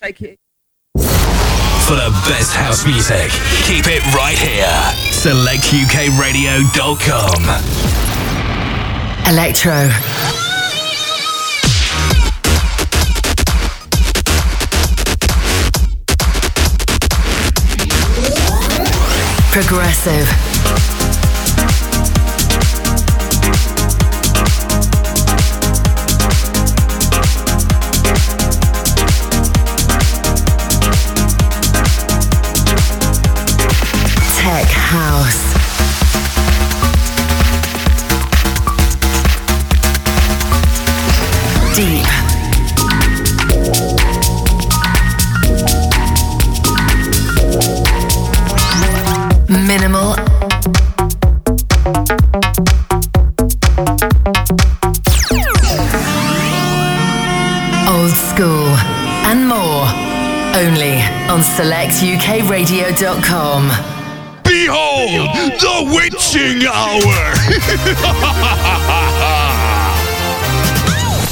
Take it. For the best house music, keep it right here. SelectUKRadio.com. Electro. Progressive. Tech House. Deep. Minimal. Old school and more. Only on SelectUKRadio.com. Behold the witching hour.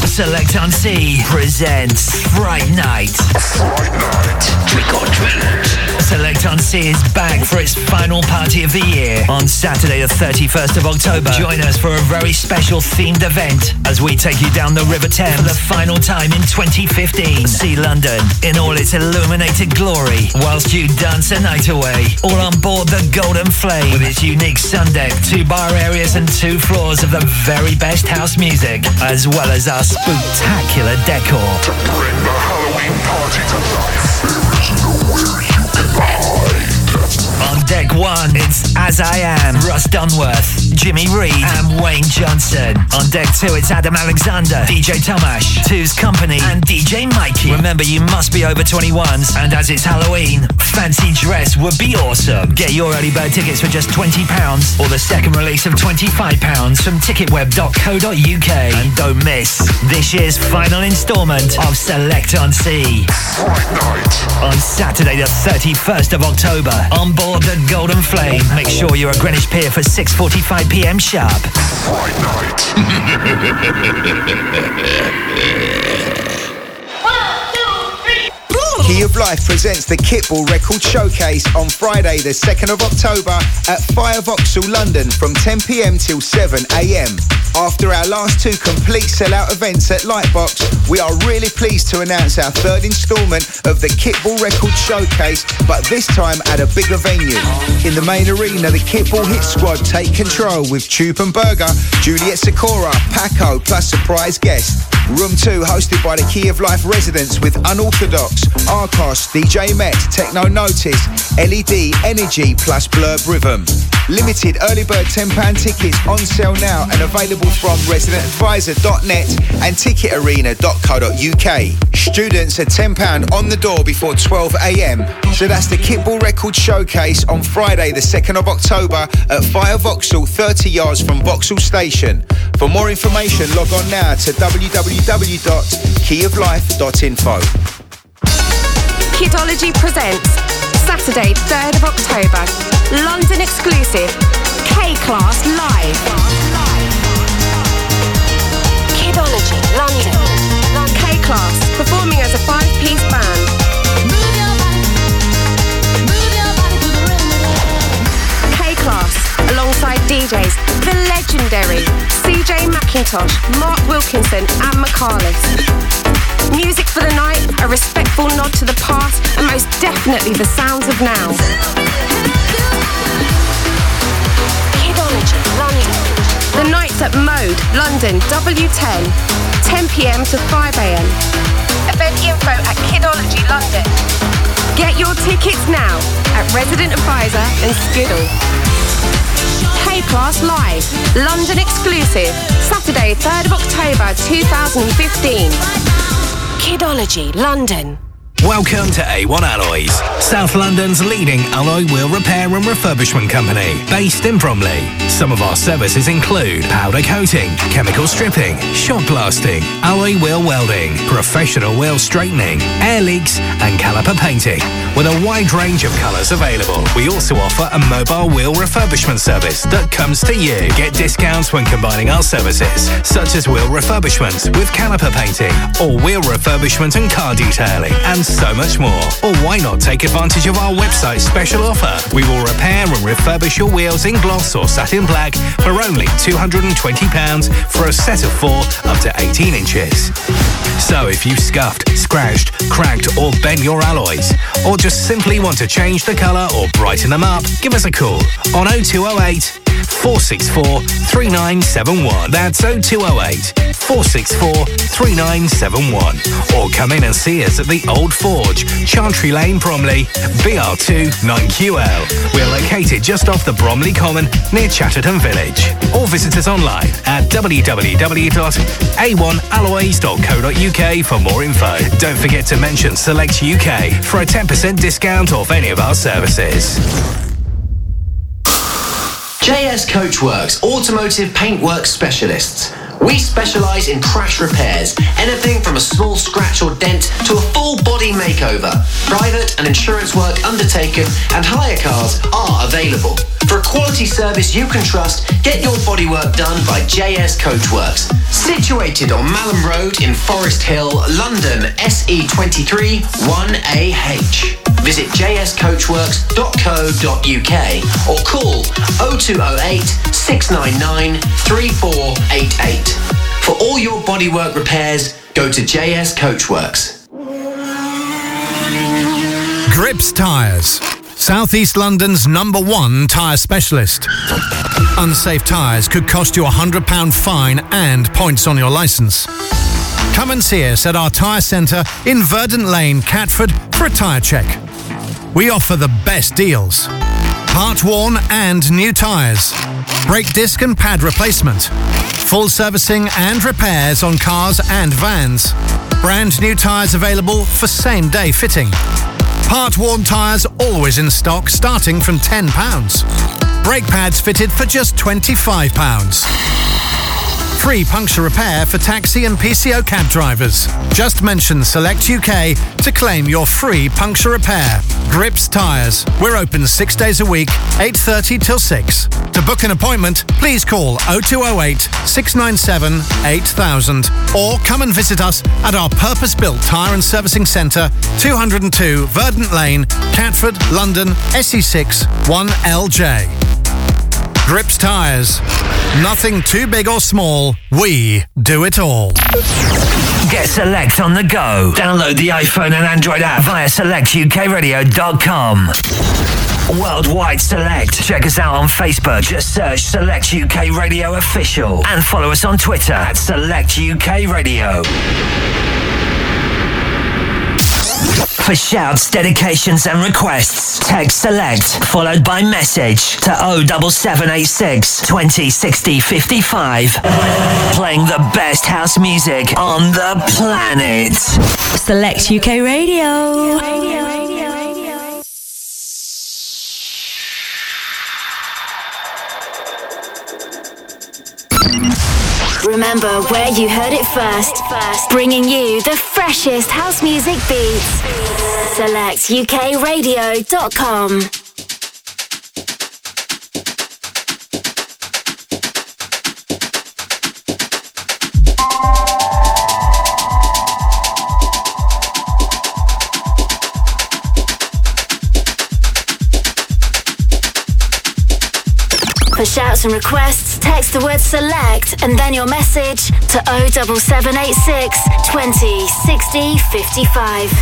Select on Sea presents Fright Night. Fright Night. Trick or treat. Select on Sea is back for its final party of the year on Saturday the 31st of October. Join us for a very special themed event as we take you down the River Thames for the final time in 2015. See London in all its illuminated glory whilst you dance a night away. All on board the Golden Flame with its unique sun deck, 2 bar areas and 2 floors of the very best house music, as well as our spooktacular decor. To bring the Halloween party to life, there is no way. On deck one, it's As I Am, Russ Dunworth, Jimmy Reed and Wayne Johnson. On deck two, it's Adam Alexander, DJ Tomas, Two's Company and DJ Mikey. Remember, you must be over 21s, and as it's Halloween, fancy dress would be awesome. Get your early bird tickets for just £20 or the second release of £25 from ticketweb.co.uk. And don't miss this year's final instalment of Select on Sea. Fright Night. On Saturday the 31st of October, on board the Golden Flame. Make sure you're at Greenwich Pier for 6:45 PM sharp. Fright Night. One, two, three. Key of Life presents the Kitball Record Showcase on Friday the 2nd of October at Firevoxel London from 10 PM till 7 AM. After our last 2 complete sell-out events at Lightbox, we are really pleased to announce our 3rd instalment of the Kitball Record Showcase, but this time at a bigger venue. In the main arena, the Kitball Hit Squad take control with Tube and Burger, Juliet Sakura, Paco, plus surprise guests. Room 2 hosted by the Key of Life residents with Unorthodox, Marcast, DJ Met, Techno Notice, LED, Energy, plus Blurb Rhythm. Limited early bird £10 tickets on sale now and available from residentadvisor.net and ticketarena.co.uk. Students are £10 on the door before 12 AM. So that's the Kitball Record Showcase on Friday the 2nd of October at Firevoxel, 30 yards from Vauxhall Station. For more information, log on now to www.keyoflife.info. Kidology presents Saturday 3rd of October, London exclusive, K-Class Live. Kidology, London. K-Class, performing as a 5-piece band. K-Class, alongside DJs, the legendary CJ McIntosh, Mark Wilkinson and Marcast. Music for the night, a respectful nod to the past and most definitely the sounds of now. Kidology, London. The night's at Mode, London, W10, 10 PM to 5 AM. Event info at Kidology London. Get your tickets now at Resident Advisor and Skiddle. K-Class Live, London exclusive, Saturday 3rd of October 2015. Kidology London. Welcome to A1 Alloys, South London's leading alloy wheel repair and refurbishment company, based in Bromley. Some of our services include powder coating, chemical stripping, shot blasting, alloy wheel welding, professional wheel straightening, air leaks and caliper painting, with a wide range of colours available. We also offer a mobile wheel refurbishment service that comes to you. Get discounts when combining our services, such as wheel refurbishment with caliper painting, or wheel refurbishment and car detailing, and so much more. Or why not take advantage of our website's special offer? We will repair and refurbish your wheels in gloss or satin black for only £220 for a set of four up to 18 inches. So if you've scuffed, scratched, cracked or bent your alloys, or just simply want to change the colour or brighten them up, give us a call on 0208 464 3971. That's 0208 464 3971. Or come in and see us at the Old Forge, Chantry Lane, Bromley, BR2 9QL. We're located just off the Bromley Common near Chatterton Village. Or visit us online at www.a1alloys.co.uk for more info. Don't forget to mention Select UK for a 10% discount off any of our services. JS Coachworks, automotive paintwork specialists. We specialise in crash repairs, anything from a small scratch or dent to a full body makeover. Private and insurance work undertaken and hire cars are available. For a quality service you can trust, get your bodywork done by JS Coachworks. Situated on Malham Road in Forest Hill, London, SE23 1AH. Visit jscoachworks.co.uk or call 0208 699 3488. For all your bodywork repairs, go to JS Coachworks. Grips Tyres, Southeast London's number one tyre specialist. Unsafe tyres could cost you a £100 fine and points on your licence. Come and see us at our tyre centre in Verdant Lane, Catford, for a tyre check. We offer the best deals. Part-worn and new tyres. Brake disc and pad replacement. Full servicing and repairs on cars and vans. Brand new tyres available for same-day fitting. Part-worn tyres always in stock, starting from £10. Brake pads fitted for just £25. Free puncture repair for taxi and PCO cab drivers. Just mention Select UK to claim your free puncture repair. Grips Tyres. We're open 6 days a week, 8:30 till 6. To book an appointment, please call 0208 697 8000 or come and visit us at our purpose-built tyre and servicing centre, 202 Verdant Lane, Catford, London, SE6 1LJ. Grips Tyres. Nothing too big or small. We do it all. Get Select on the go. Download the iPhone and Android app via SelectUKRadio.com. Worldwide Select. Check us out on Facebook. Just search Select UK Radio Official. And follow us on Twitter at Select UK Radio. For shouts, dedications and requests, text Select, followed by message to 07786 206055. Playing the best house music on the planet. Select UK Radio. Remember where you heard it first. Bringing you the freshest house music beats. SelectUKRadio.com. For shouts and requests, text the word SELECT and then your message to 07786 206055.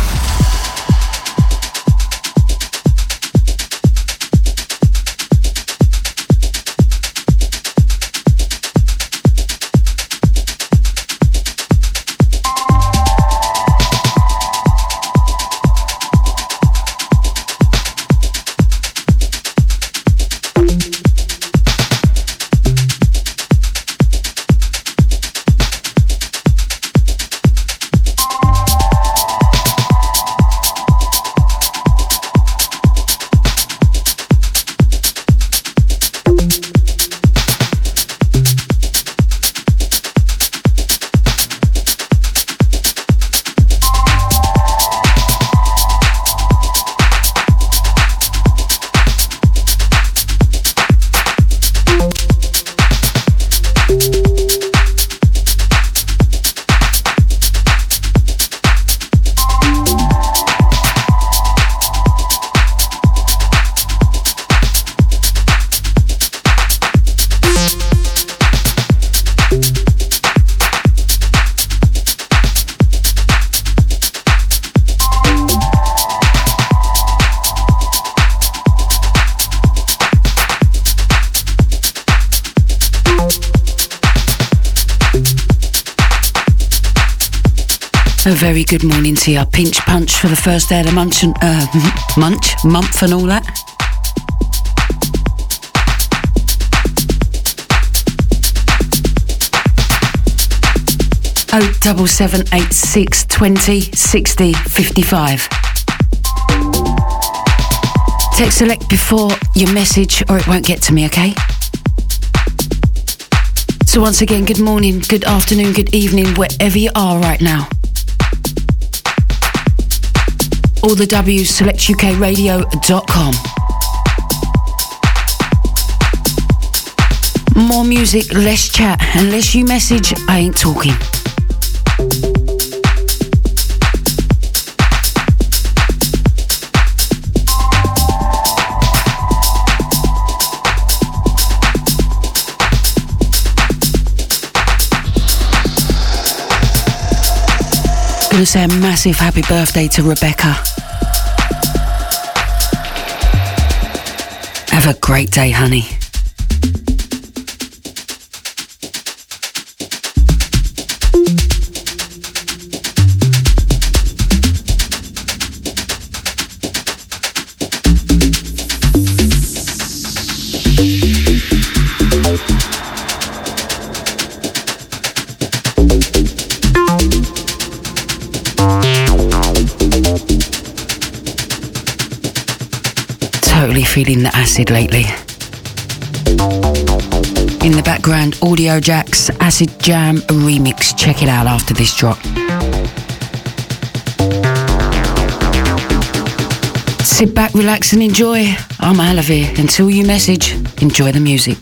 A very good morning to you. Pinch punch for the first day of the month and, month and all that. Oh, 7786 20 60 55. Text Select before your message or it won't get to me, okay? So once again, good morning, good afternoon, good evening, wherever you are right now. All the W's, SelectUKRadio.com. More music, less chat. Unless you message, I ain't talking. I'm going to say a massive happy birthday to Rebecca. Have a great day, honey. Feeling the acid lately. In the background, Audio Jack's Acid Jam remix. Check it out after this drop. Sit back, relax and enjoy. I'm out of here. Until you message, enjoy the music.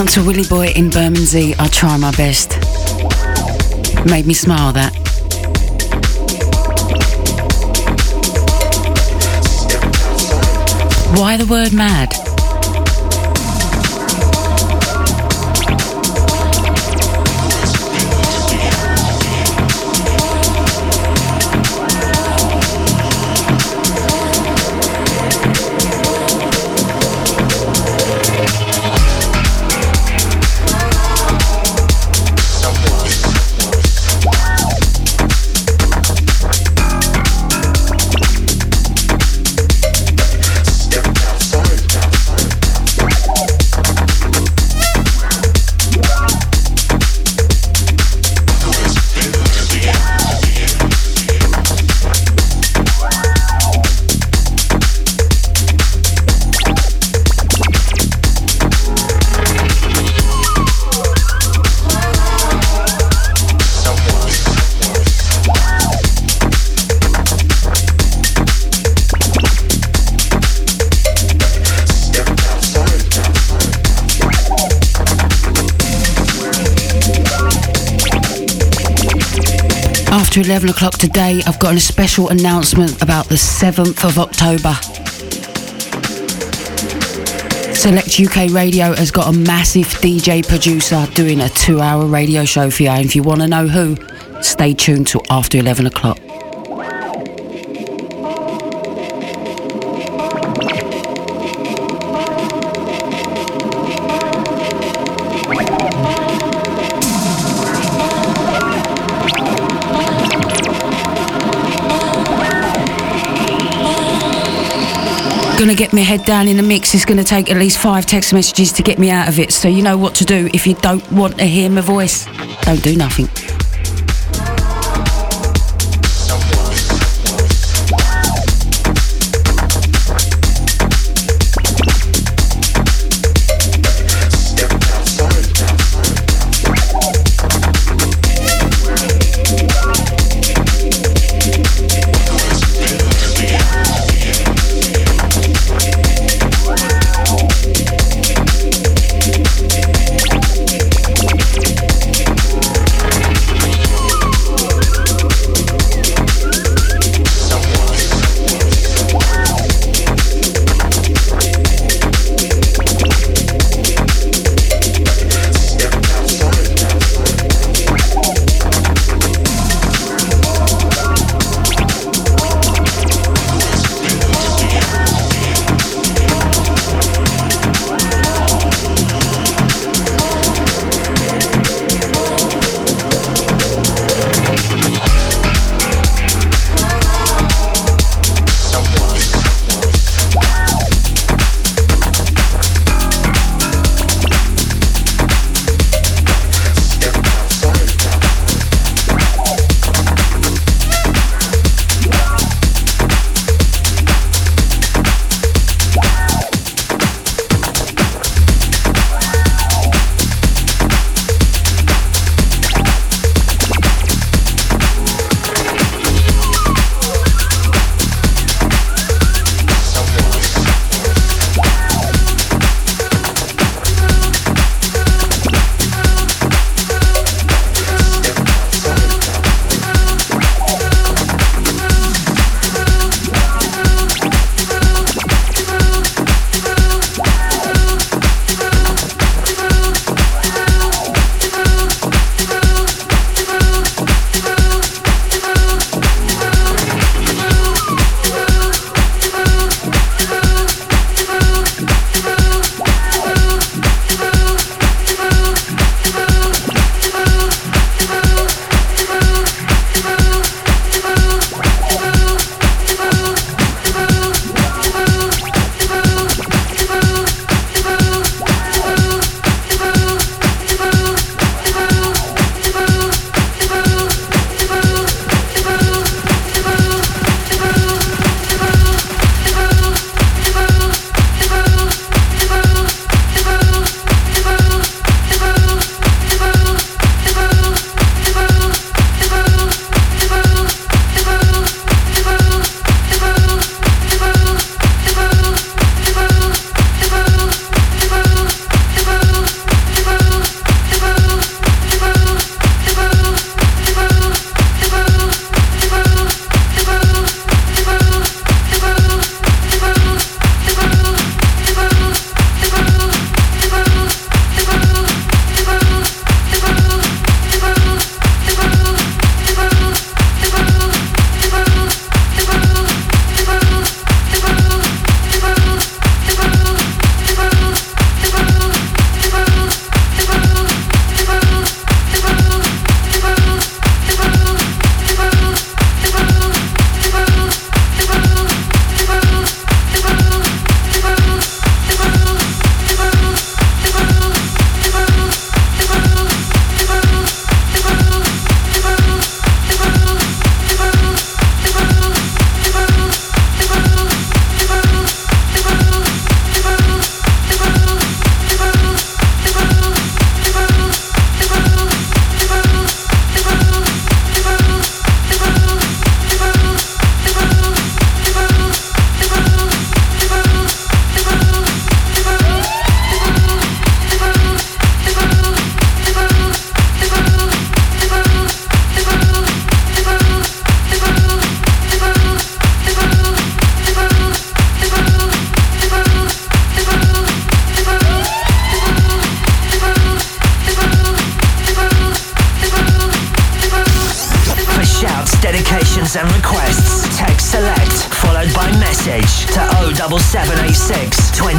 out to Willie Boy in Bermondsey, I'll Try My Best. Made me smile, that. Why the word mad? After 11 o'clock today, I've got a special announcement about the 7th of October. Select UK Radio has got a massive DJ producer doing a 2-hour radio show for you. And if you want to know who, stay tuned till after 11 o'clock. Gonna get my head down in the mix. It's gonna take at least 5 text messages to get me out of it, so you know what to do. If you don't want to hear my voice, don't do nothing.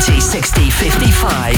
20, 60, 55.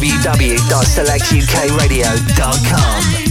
www.selectukradio.com.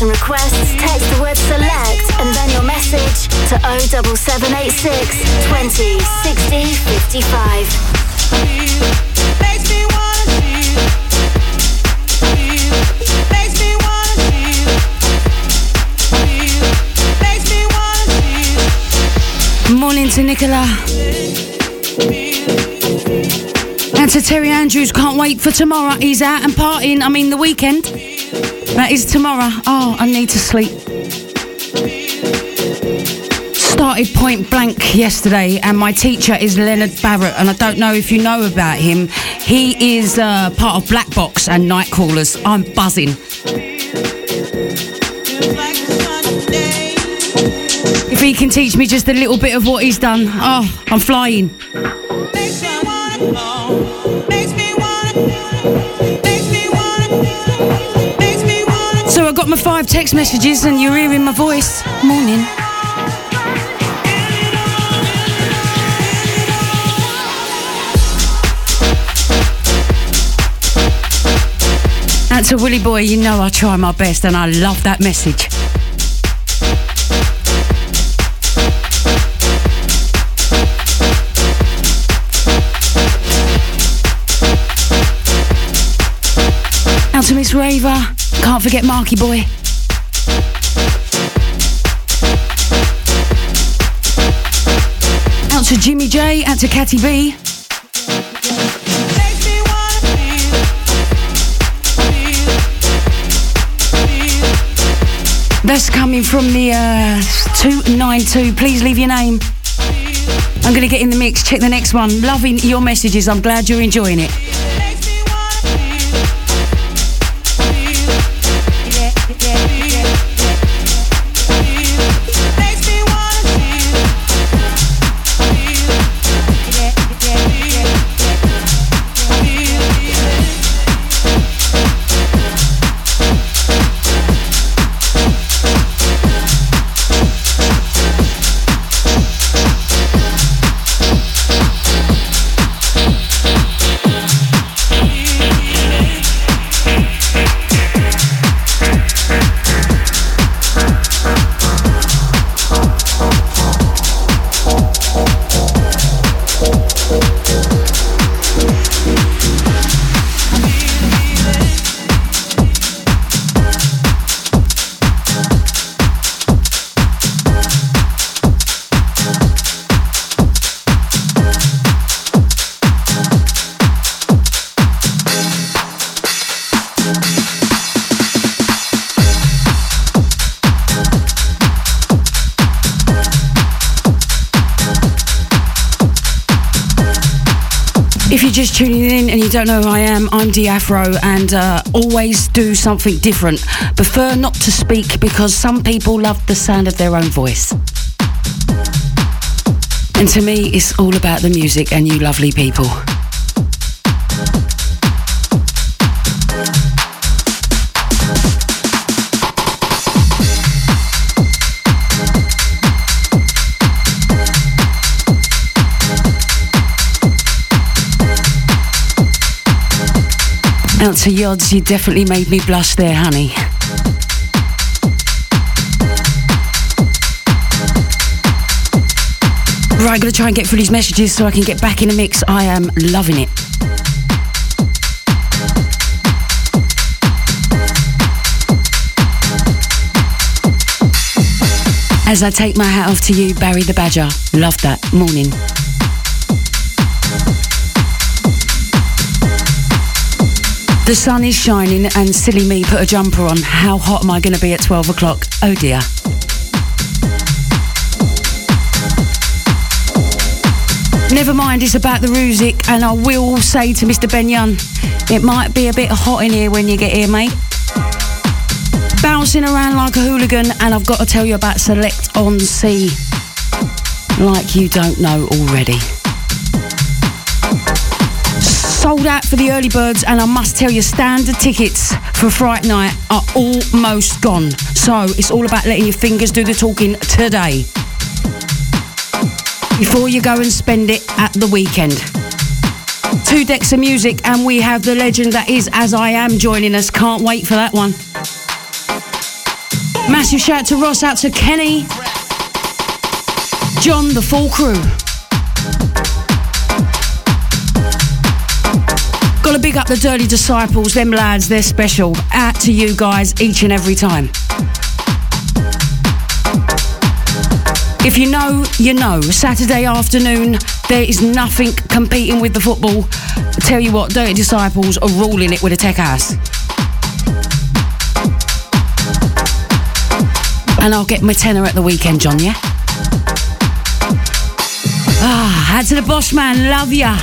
selection requests, text the word select and then your message to 07786 20 60 55. Morning to Nicola and to Terry Andrews. Can't wait for tomorrow. He's out and partying. I mean the weekend. That is tomorrow. Oh, I need to sleep. Started point blank yesterday and my teacher is Leonard Barrett, and I don't know if you know about him. He is part of Black Box and Nightcrawlers. I'm buzzing. If he can teach me just a little bit of what he's done, oh, I'm flying. Makes me wanna know. Makes me wanna know. Makes me wanna know. Makes me wanna know. So I got my 5 text messages and you're hearing my voice. Morning. And to Willie Boy, you know I try my best and I love that message. To Miss Raver, can't forget Marky Boy. Out to Jimmy J, out to Catty B. That's coming from the 292. Please leave your name. I'm going to get in the mix, check the next one. Loving your messages, I'm glad you're enjoying it. Just tuning in and you don't know who I am, I'm DeeAfro, and always do something different. Prefer not to speak because some people love the sound of their own voice. And to me, it's all about the music and you lovely people. Out to Yods, you definitely made me blush there, honey. Right, gonna try and get through these messages so I can get back in the mix. I am loving it. As I take my hat off to you, Barry the Badger. Love that. Morning. The sun is shining and silly me put a jumper on. How hot am I going to be at 12 o'clock? Oh dear. Never mind, it's about the music, and I will say to Mr. Benyon, it might be a bit hot in here when you get here, mate. Bouncing around like a hooligan, and I've got to tell you about Select on Sea, like you don't know already. Sold out for the early birds, and I must tell you, standard tickets for Fright Night are almost gone. So it's all about letting your fingers do the talking today, before you go and spend it at the weekend. 2 decks of music, and we have the legend that is As I Am joining us. Can't wait for that one. Massive shout out to Ross, out to Kenny, John, the full crew. Gotta big up the Dirty Disciples, them lads, they're special. Out to you guys each and every time. If you know, you know. Saturday afternoon, there is nothing competing with the football. I tell you what, Dirty Disciples are ruling it with a tech house. And I'll get my tenner at the weekend, John, yeah? Ah, out to the boss man, love ya.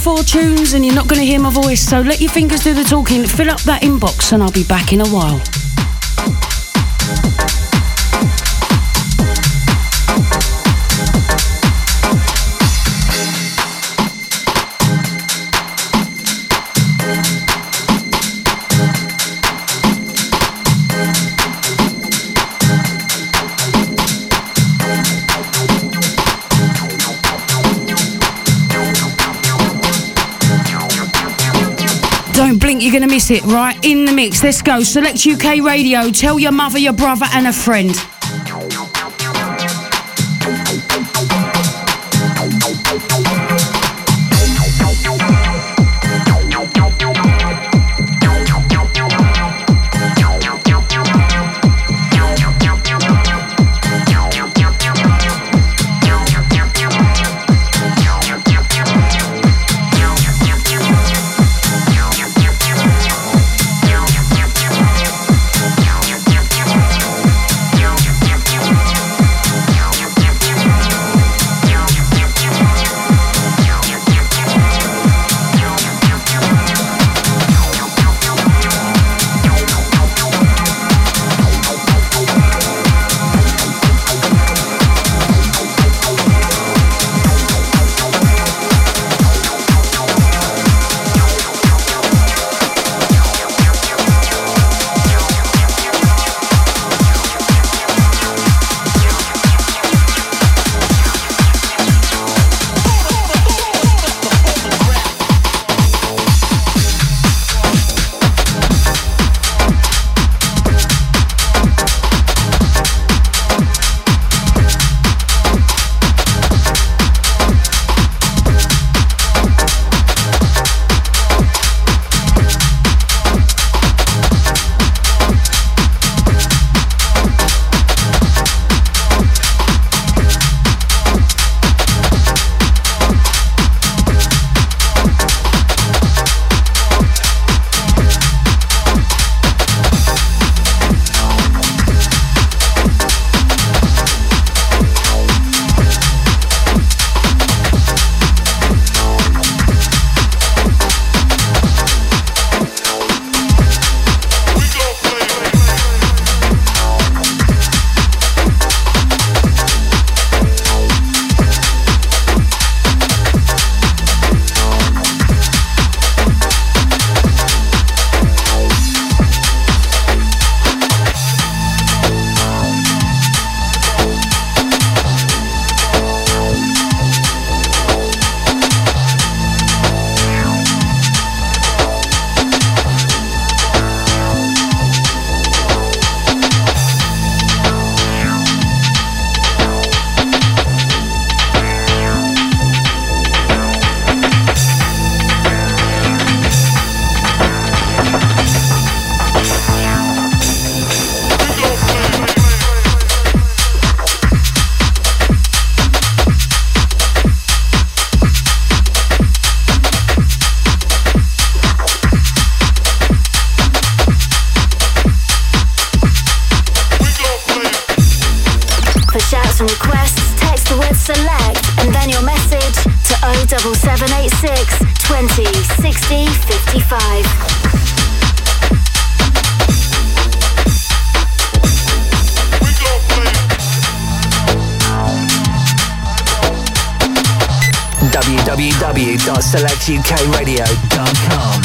Four tunes and you're not going to hear my voice, so let your fingers do the talking. Fill up that inbox and I'll be back in a while. You're going to miss it, right? In the mix. Let's go. Select UK Radio. Tell your mother, your brother and a friend. SelectUKRadio.com.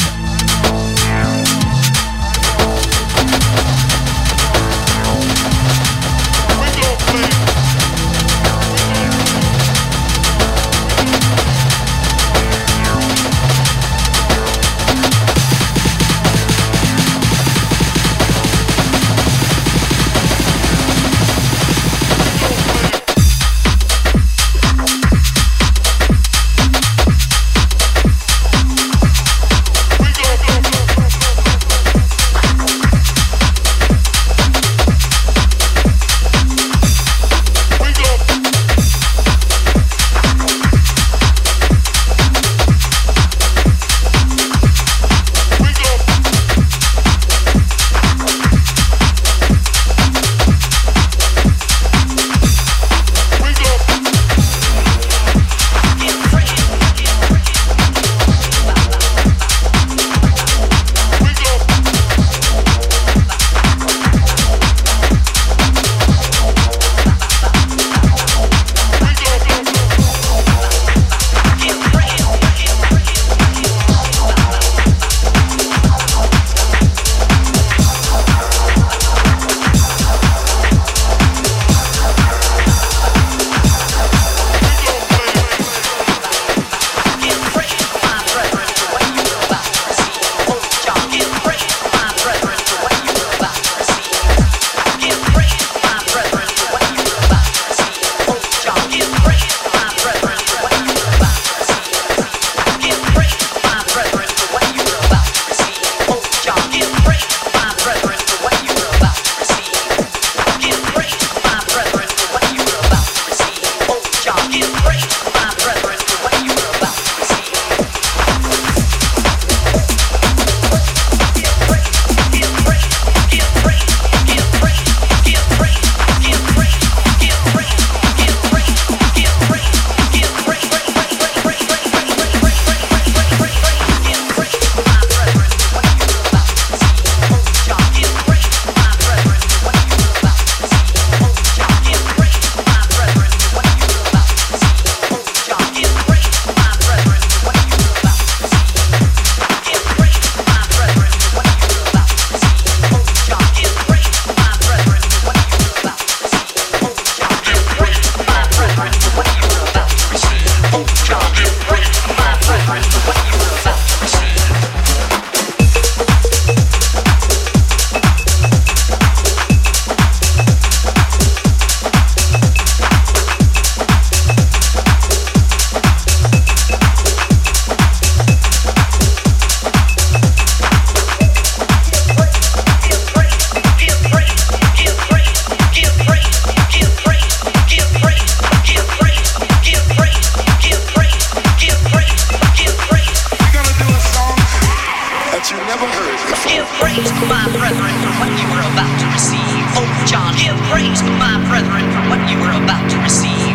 that you never heard before. Give praise, my brethren, for what you were about to receive. Oh, John, give praise, my brethren, for what you were about to receive.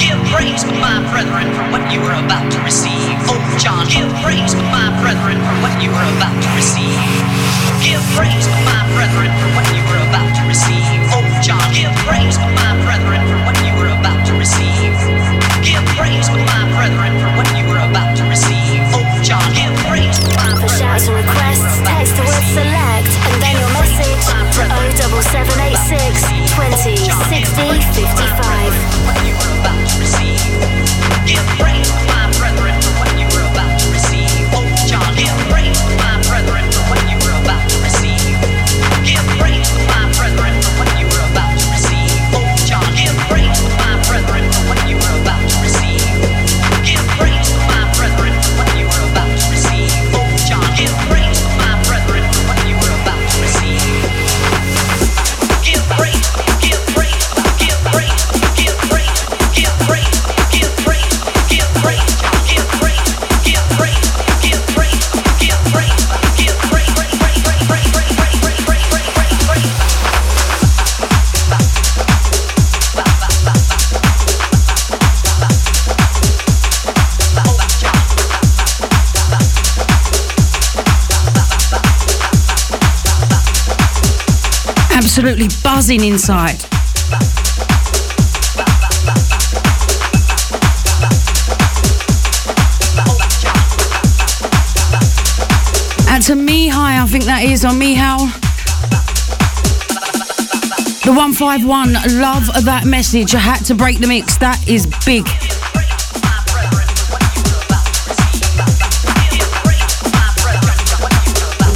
Give praise, my brethren, for what you were about to receive. Oh, John, give praise, my brethren, for what you were about to receive. Give praise, my brethren, for what you were about to receive. Oh, John, give praise, my brethren, for what you were about to receive. Give praise, my brethren, for what you were about to receive. Oh, John, give praise, my brethren. For shouts and requests, text the word select and then your message to 07786 20 60 55. What you were about to receive. Give praise, my brethren, for what you were about to receive. Oh, John, give praise, my brethren, for what you were about to receive. Give praise, my brethren, for what you were about to receive. Oh, John, give praise, my brethren, for what you were about to receive. Give praise, my brethren, for what you were about to receive. Oh, John, give praise, my brethren, for what you were about to receive. Give praise, give praise, give praise, give praise, give praise, give praise, give praise, give praise, give praise, give praise, give praise, give praise, absolutely buzzing inside. And to Mihai, I think that is, on Mihal. The 151, love that message. I had to break the mix. That is big.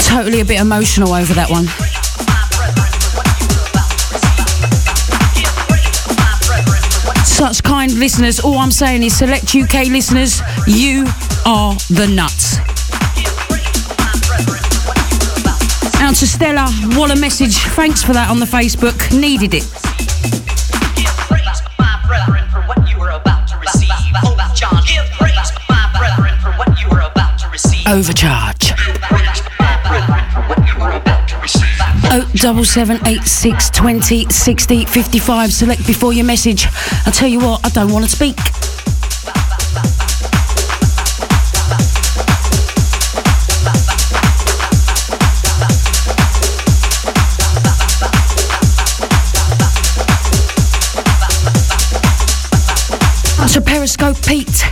Totally a bit emotional over that one. Such kind listeners, all I'm saying is, Select UK listeners, you are the nuts. Out to Stella, what a message. Thanks for that on the Facebook, needed it. Overcharge. 07786 20 60 55. Select before your message. I tell you what, I don't want to speak. That's a Periscope Pete.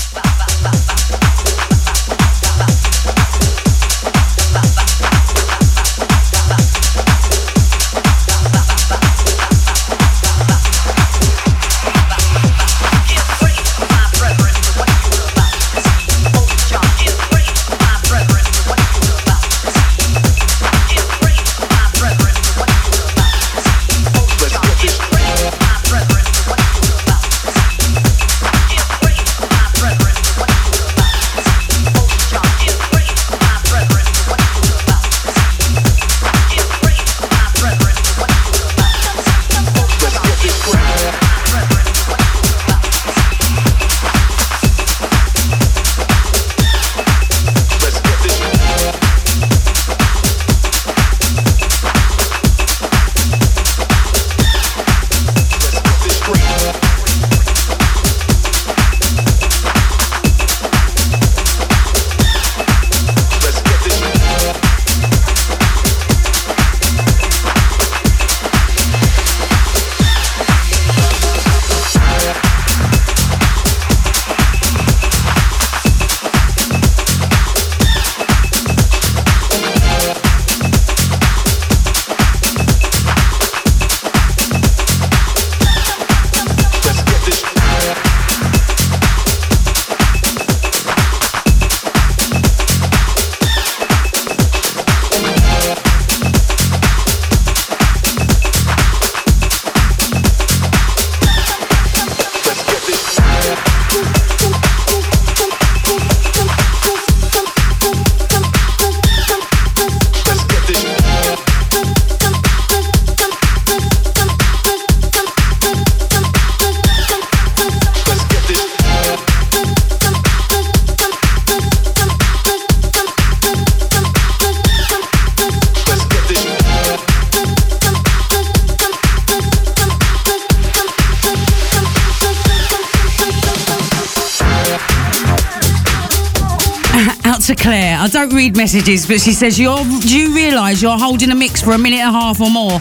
to Claire. I don't read messages, but she says, do you realise you're holding a mix for a minute and a half or more?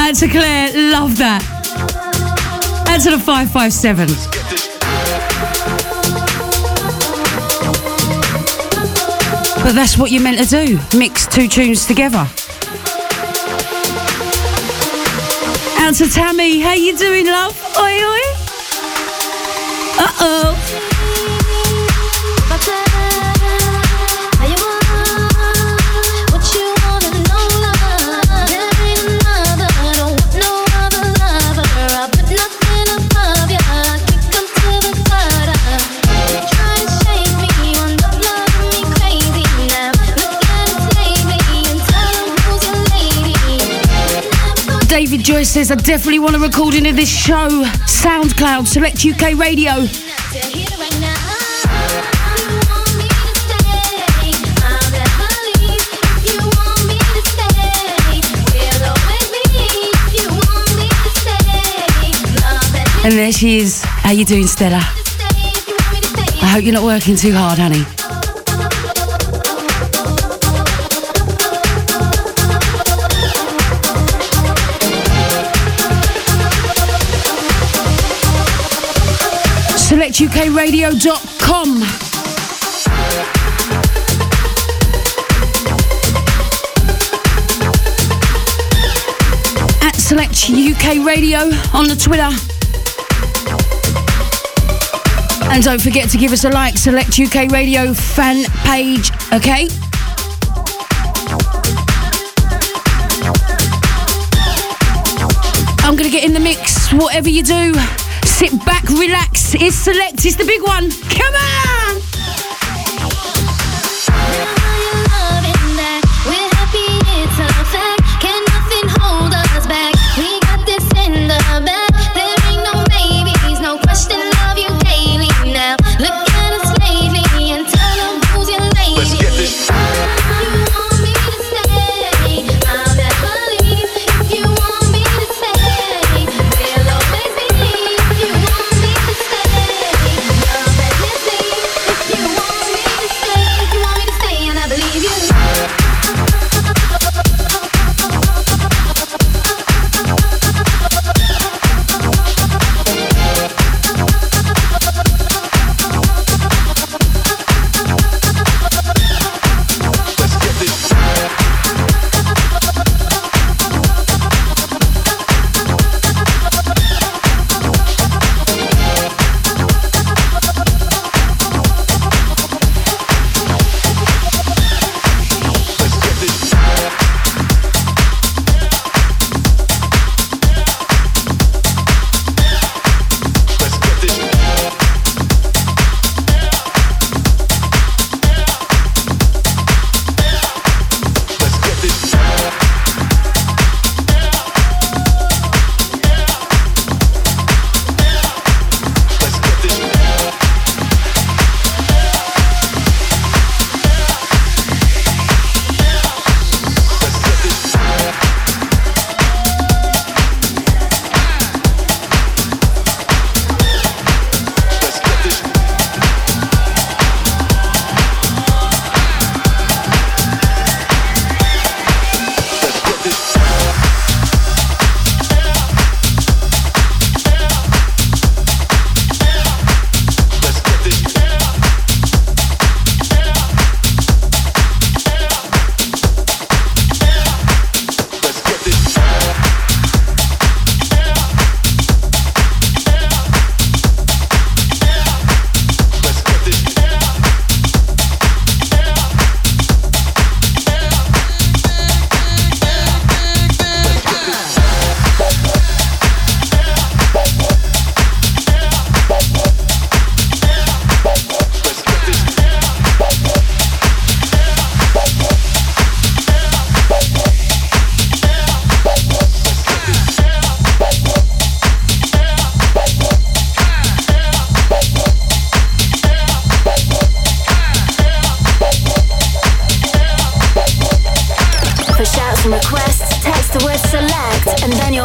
Out to Claire, love that. Out to the 557. But that's what you're meant to do, mix two tunes together. Out to Tammy, how you doing, love? Oi, oi. Uh-oh. David Joyce says, I definitely want a recording of this show. SoundCloud, Select UK Radio. And there she is. How you doing, Stella? I hope you're not working too hard, honey. SelectUKRadio.com. At SelectUKRadio on the Twitter. And don't forget to give us a like, Select UK Radio fan page, okay? I'm going to get in the mix, whatever you do. Sit back, relax, it's Select, it's the big one. Come on!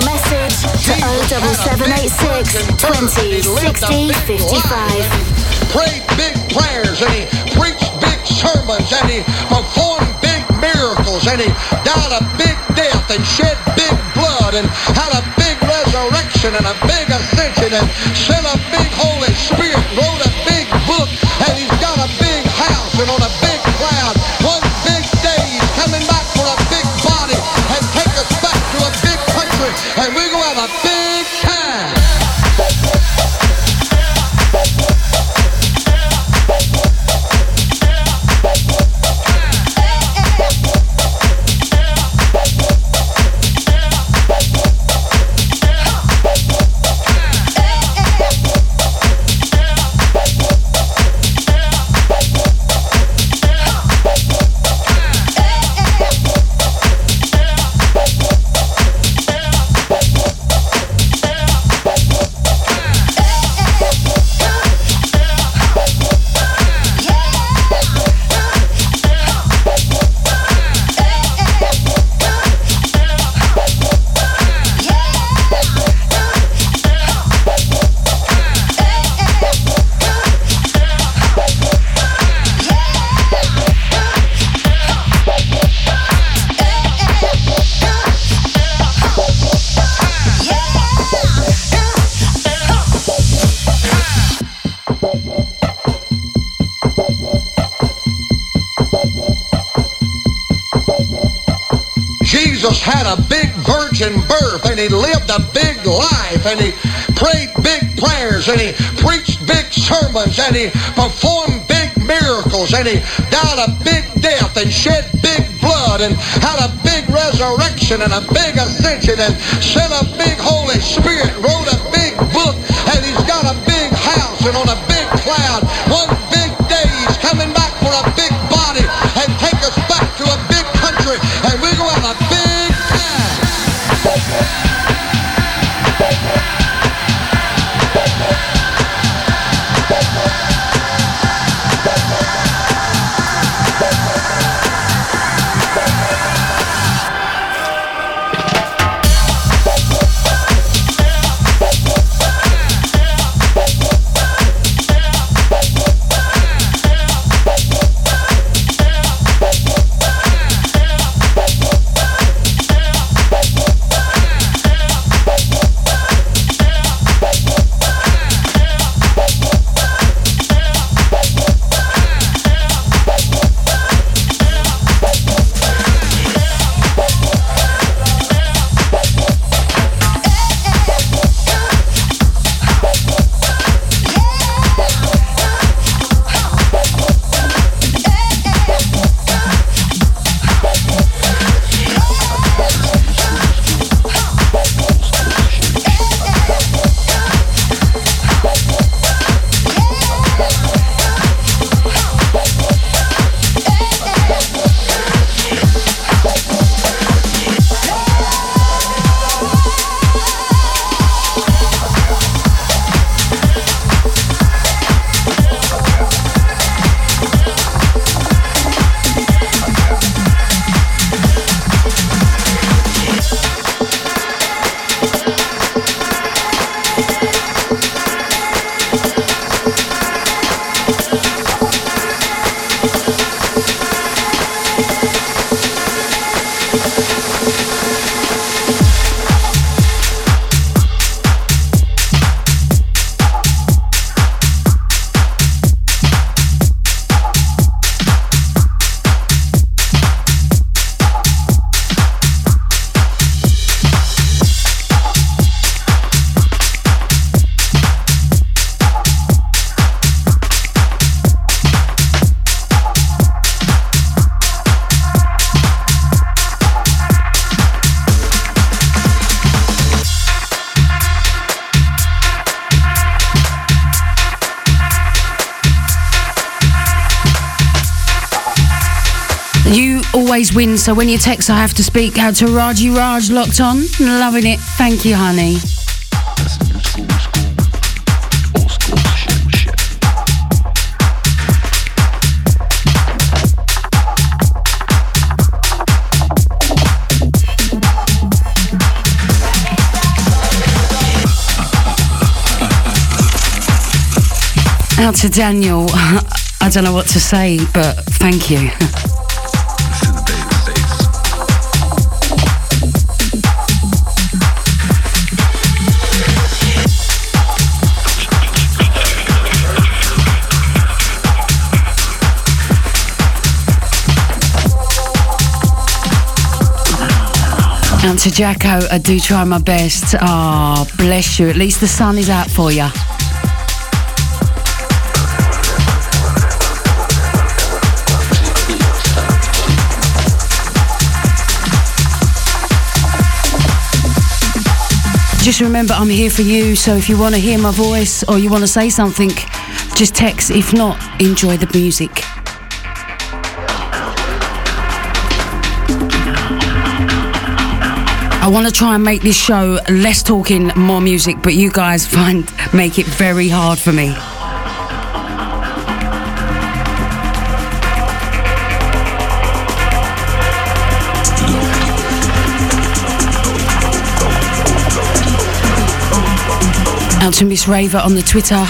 Message to 07786 20 60 55. prayed big prayers, and he preached big sermons, and he performed big miracles, and he died a big death and shed big blood and had a big resurrection and a big ascension and sent a big Holy Spirit, wrote a big book, and he's got a big house and on a big cloud. One big day he's coming back for a big body and take us back to a big country, and we're going to have a big time. And he lived a big life, and he prayed big prayers, and he preached big sermons, and he performed big miracles, and he died a big death and shed big blood and had a big resurrection and a big ascension and sent a big Holy Spirit, wrote a big book, and he's got a big house and on a big cloud. One big day he's coming back for a big body and take us back to a big country, and we're going to have a big win. So when you text I have to speak out to Raji Raj, locked on, loving it, thank you honey. Out to Daniel. I don't know what to say, but thank you. And to Jacko, I do try my best. Ah, oh, bless you. At least the sun is out for you. Just remember, I'm here for you. So if you want to hear my voice or you want to say something, just text. If not, enjoy the music. I want to try and make this show less talking, more music, but you guys make it very hard for me. Out to Miss Raver on the Twitter.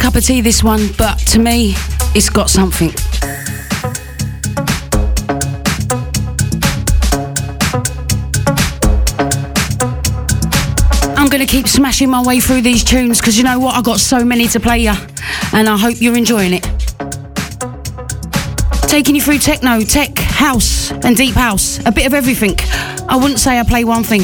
Cup of tea this one, but to me It's got something. I'm going to keep smashing my way through these tunes because you know what? I've got so many to play you and I hope you're enjoying it. Taking you through techno, tech, house and deep house. A bit of everything. I wouldn't say I play one thing.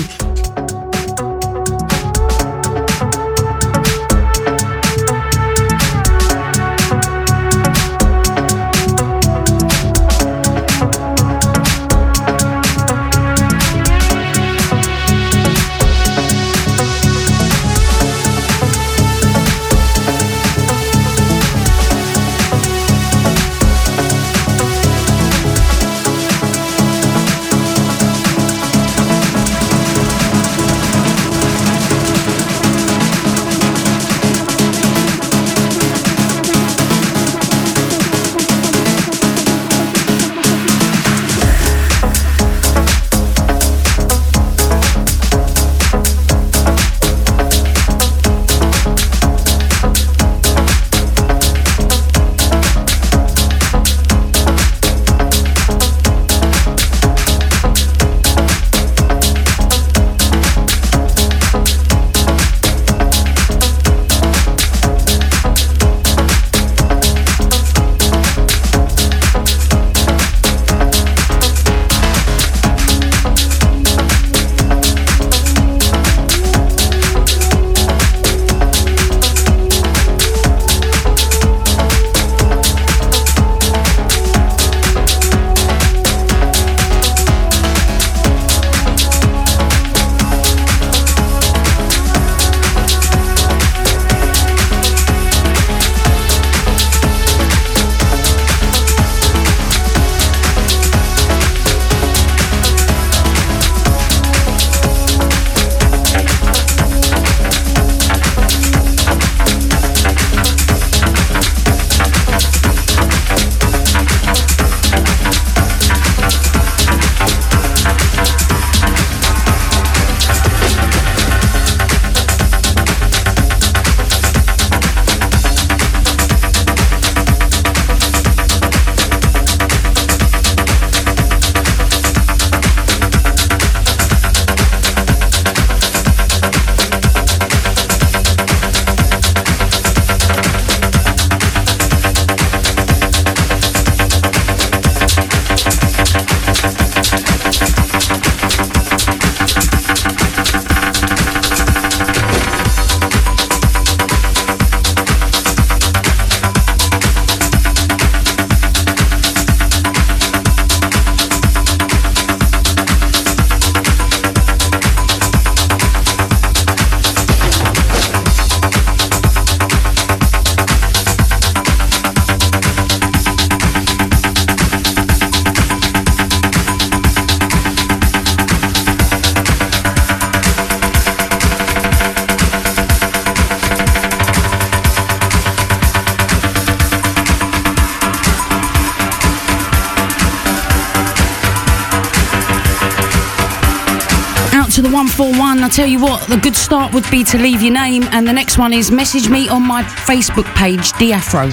I tell you what, the good start would be to leave your name, and the next one is message me on my Facebook page, DeeAfro.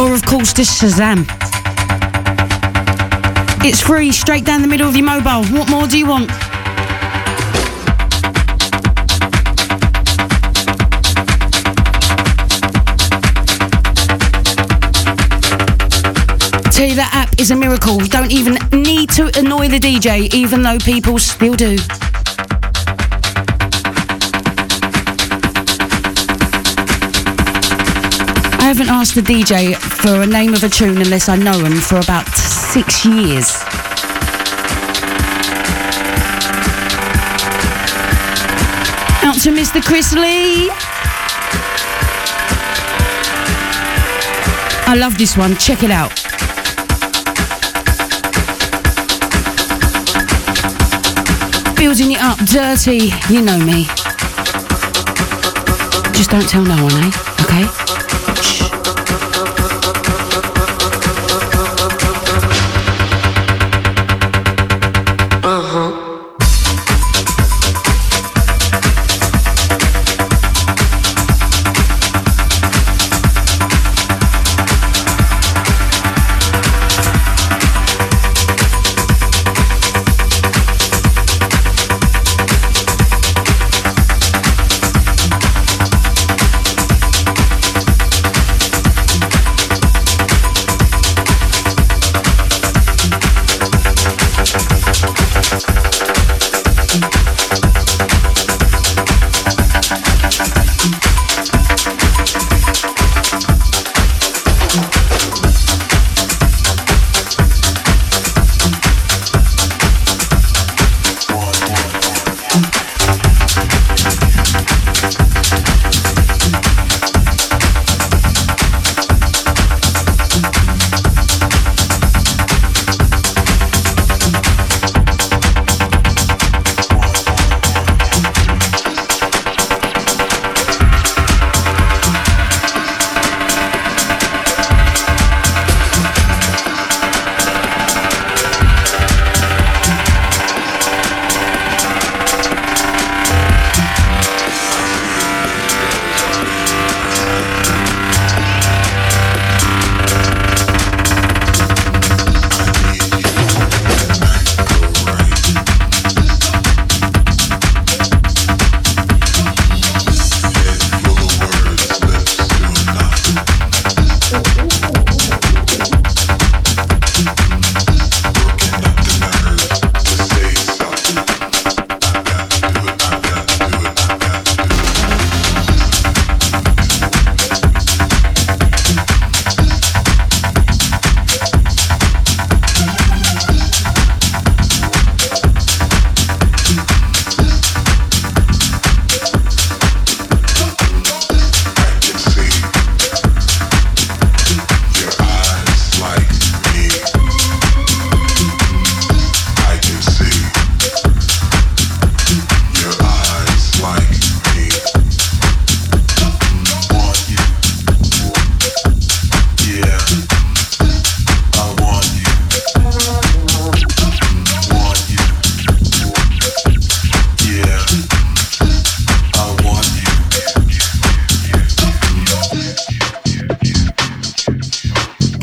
Or of course, just Shazam. It's free, straight down the middle of your mobile. What more do you want? That app is a miracle. You don't even need to annoy the DJ, even though people still do. I haven't asked the DJ for a name of a tune unless I know him for about 6 years. Out to Mr. Chris Lee. I love this one. Check it out. Building it up, dirty, you know me. Just don't tell no one, eh? Okay? Shh.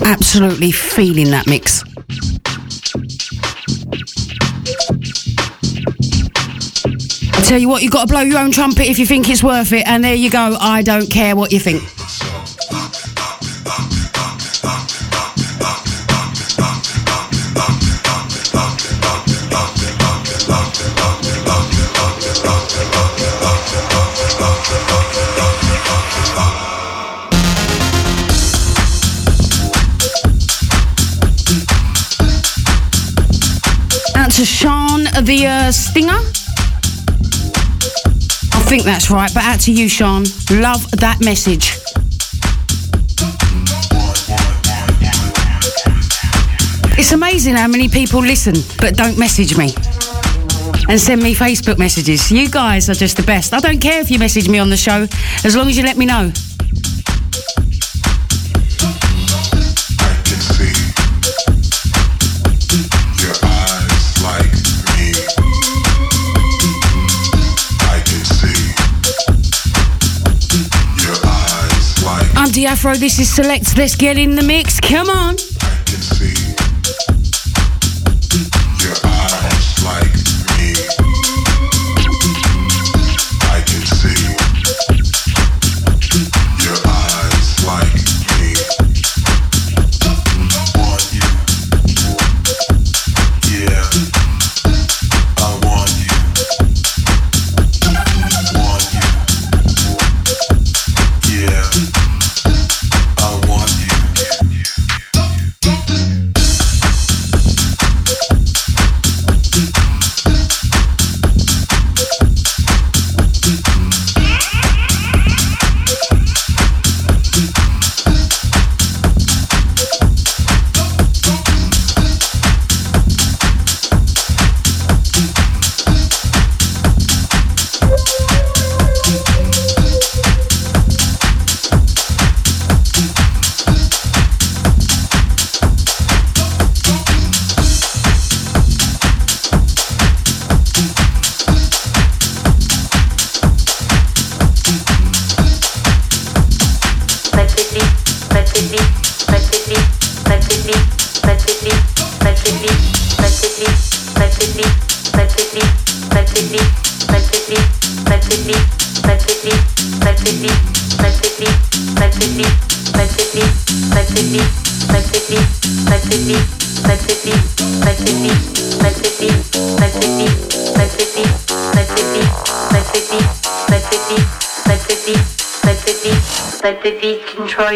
Absolutely feeling that mix. I tell you what, you've got to blow your own trumpet if you think it's worth it. And there you go, I don't care what you think. To Sean the Stinger, I think that's right, but out to you, Sean. Love that message. It's amazing how many people listen but don't message me and send me Facebook messages. You guys are just the best. I don't care if you message me on the show, as long as you let me know. DeeAfro, this is Select. Let's get in the mix. Come on.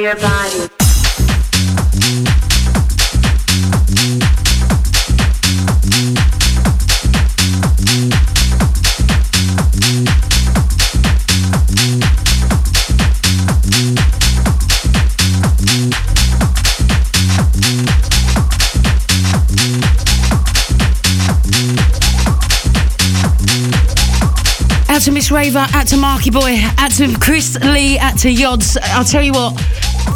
Your body. Out to Miss Raver, out to Marky Boy, out to Chris Lee, out to Yods. I'll tell you what.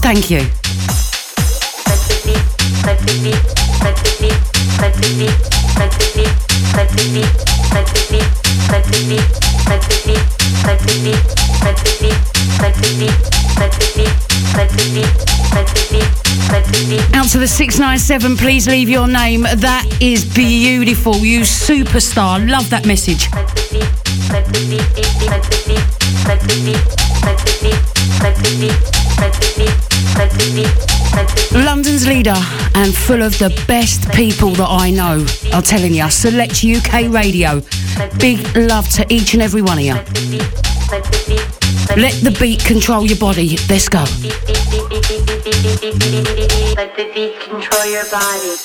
Thank you. Out to the 697, please leave your name. That is beautiful. You superstar. Love that message. London's leader and full of the best people that I know. I'm telling you, Select UK Radio. Big love to each and every one of you. Let the beat control your body. Let's go. Let the beat control your body.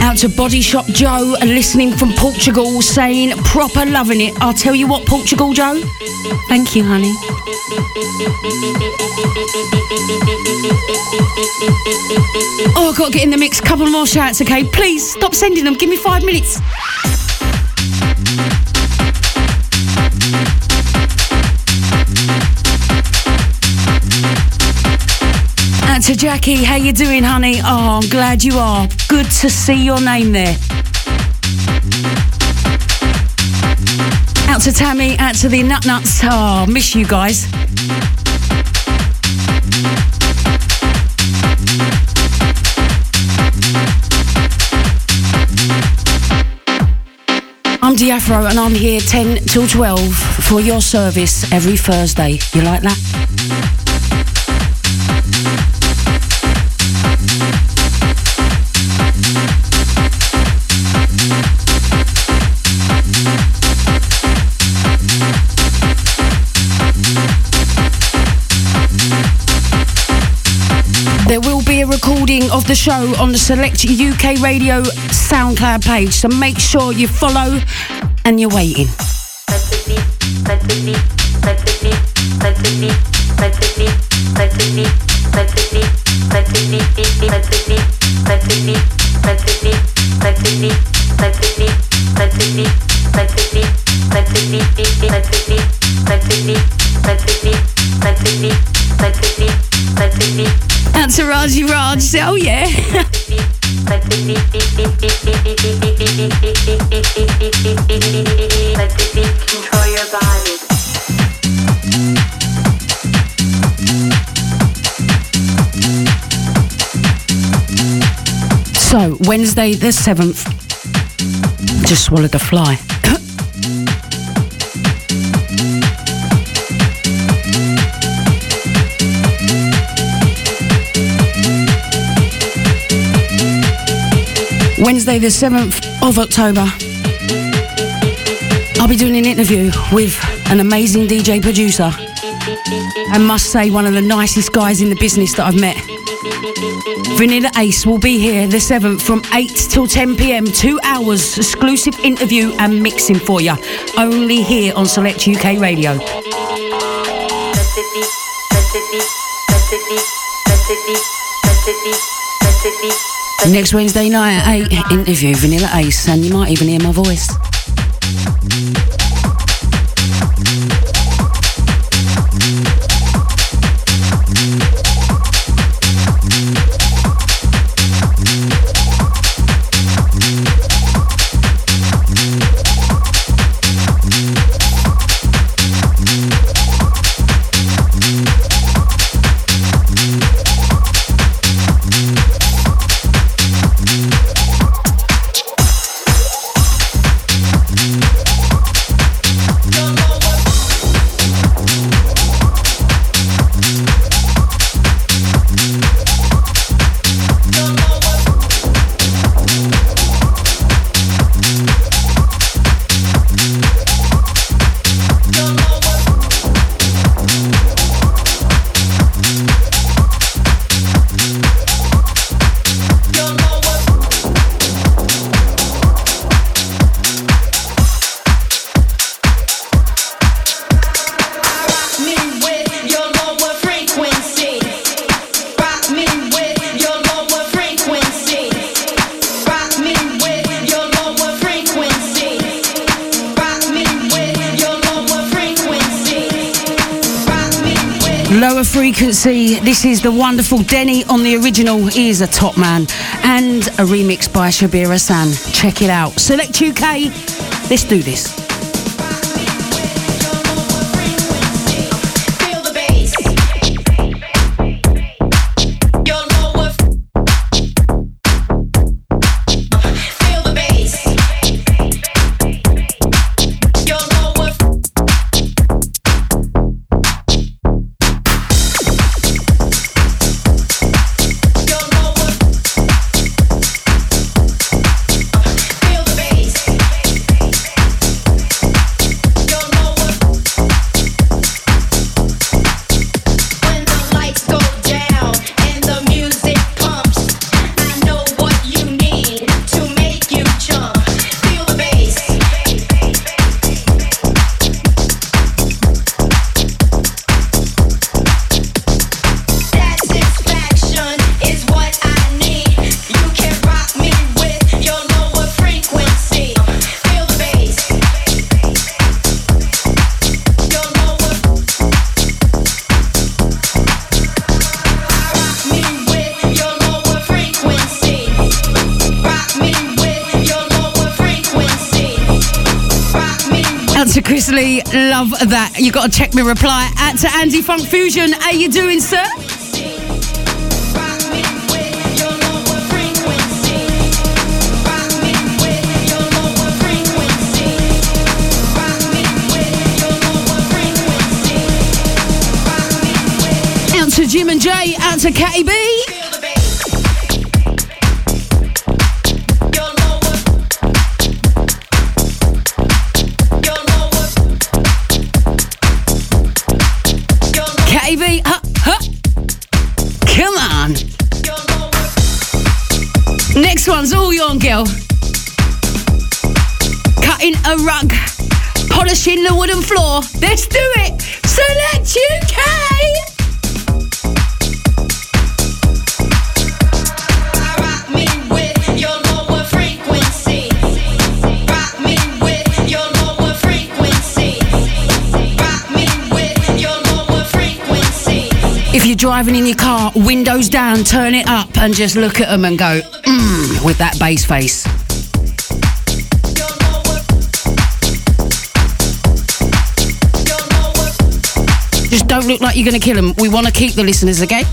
Out to Body Shop Joe, listening from Portugal, saying proper loving it. I'll tell you what, Portugal Joe, thank you, honey. Oh, I've got to get in the mix. Couple more shouts, okay? Please stop sending them. Give me 5 minutes. to Jackie. How you doing, honey? Oh, I'm glad you are. Good to see your name there. Out to Tammy, out to the Nut Nuts. Oh, miss you guys. I'm DeeAfro and I'm here 10 till 12 for your service every Thursday. You like that? There will be a recording of the show on the Select UK Radio SoundCloud page, so make sure you follow and you're waiting. That's a Raji Raj, oh yeah. Control your body. So, Wednesday the 7th, just swallowed a fly. Wednesday the 7th of October, I'll be doing an interview with an amazing DJ producer. I must say, one of the nicest guys in the business that I've met. Vanilla Ice will be here the 7th from 8 till 10pm, 2 hours, exclusive interview and mixing for you, only here on Select UK Radio. Next Wednesday night at 8, interview Vanilla Ice, and you might even hear my voice. This is the wonderful Denny on the original. He is a top man. And a remix by Shabira San. Check it out. Select UK. Let's do this. Chris Lee, love that. You got to check me reply at Andy Funk Fusion. How you doing, sir? Out to Jim and Jay, out to Katie B. Come on. Next one's all yon, girl. Cutting a rug, polishing the wooden floor. Let's do it. Select UK. If you're driving in your car, windows down, turn it up and just look at them and go, mmm, with that bass face. Just don't look like you're going to kill them. We want to keep the listeners, okay?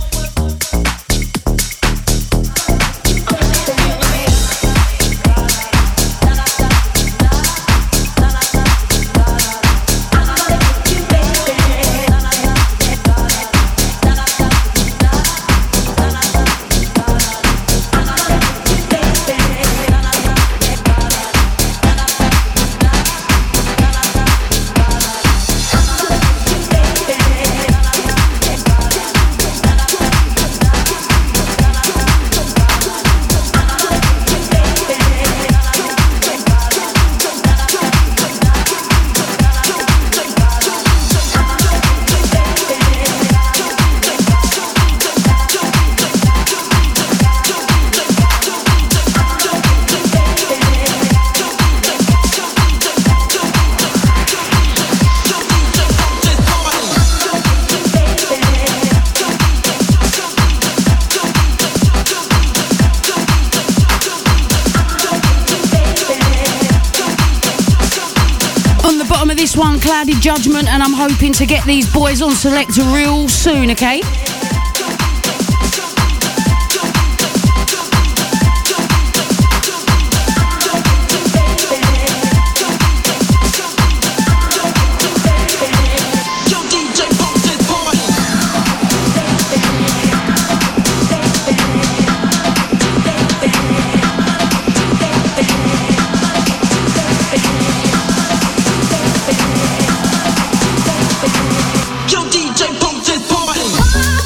Clouded judgment, and I'm hoping to get these boys on Select real soon, okay? Yo, DJ, pump this party.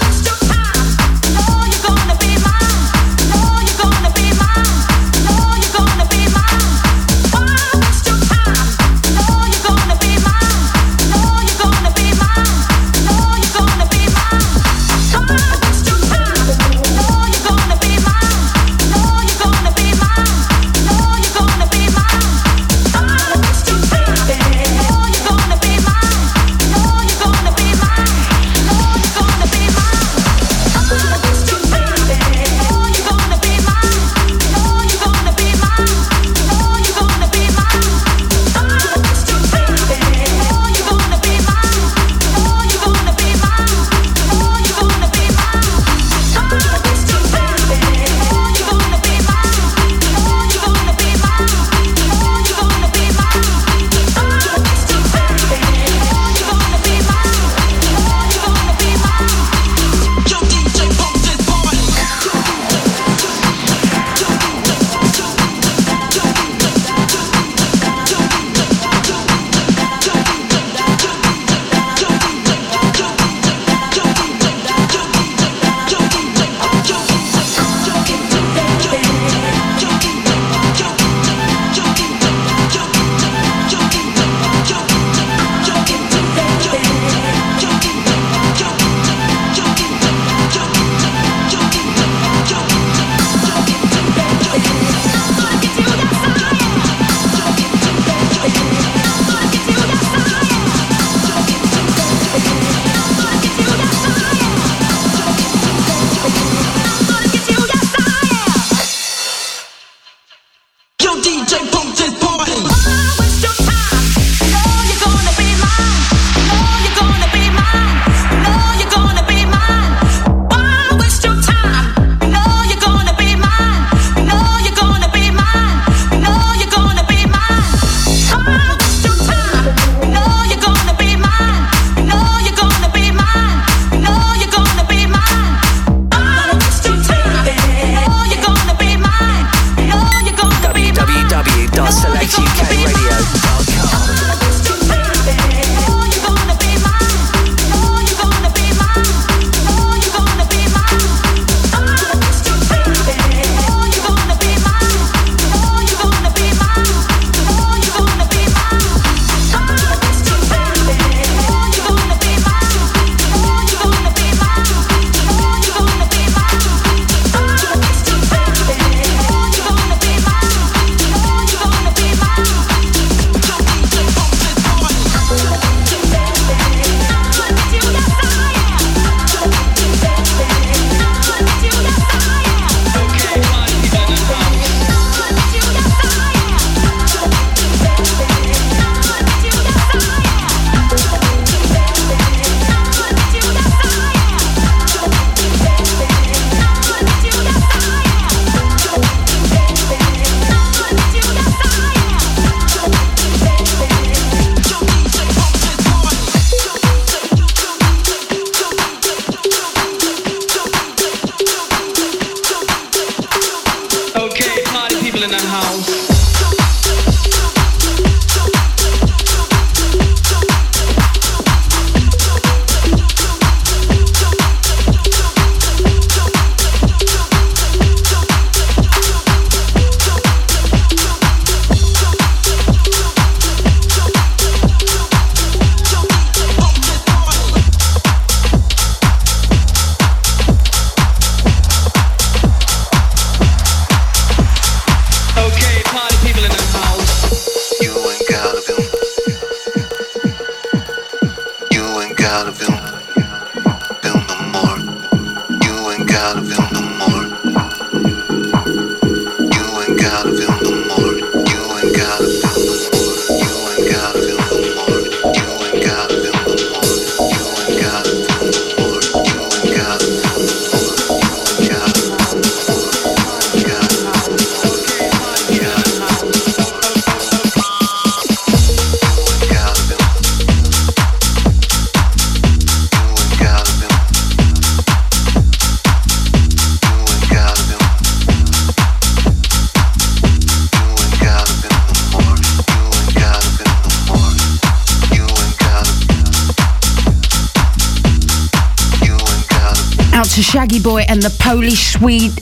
Shaggy Boy and the Polish Speedway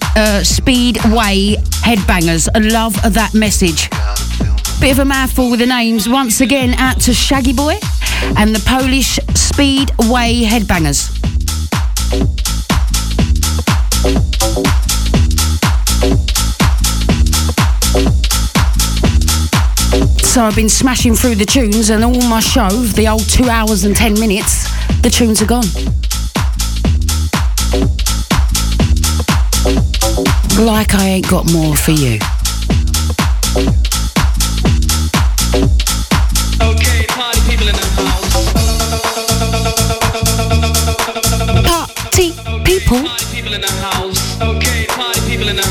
Headbangers. I love that message. Bit of a mouthful with the names. Once again, out to Shaggy Boy and the Polish Speedway Headbangers. So I've been smashing through the tunes, and all my show, the old 2 hours and 10 minutes, the tunes are gone. Like I ain't got more for you. Okay, party people in the house. Party people. Okay, party people in the house. Okay, party people in the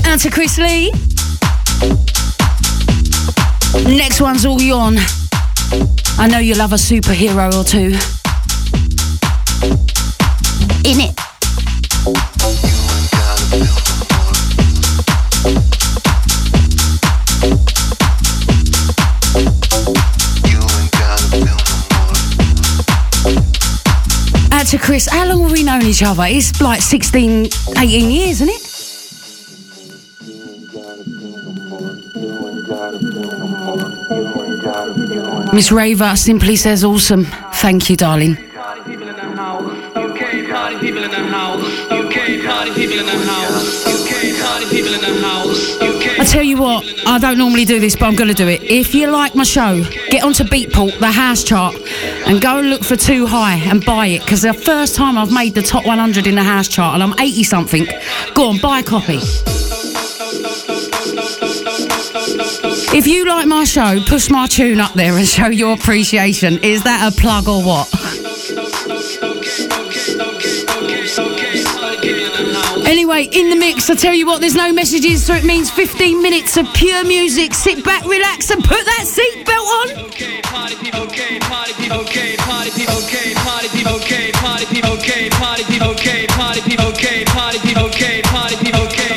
house. And to Chris Lee. Next one's all yawn. I know you love a superhero or two. In it. Out to Chris, how long have we known each other? It's like 16, 18 years, isn't it? Miss Raver simply says, awesome. Thank you, darling. Party people in the house. Okay, party people in the house. Okay, party people in the house. Okay, party people in the house. Okay. I tell you what, I don't normally do this, but I'm going to do it. If you like my show, get onto Beatport, the house chart, and go and look for Too High and buy it, because the first time I've made the top 100 in the house chart, and I'm 80-something. Go on, buy a copy. If you like my show, push my tune up there and show your appreciation. Is that a plug or what? Anyway, in the mix, I tell you what, there's no messages, so it means 15 minutes of pure music. Sit back, relax, and put that seatbelt on. Okay, party people, okay, party people, okay, party people, okay, party people, okay, party people, okay, party people, okay, party people, okay, party people, okay, party people, okay, party people, okay, party people, okay.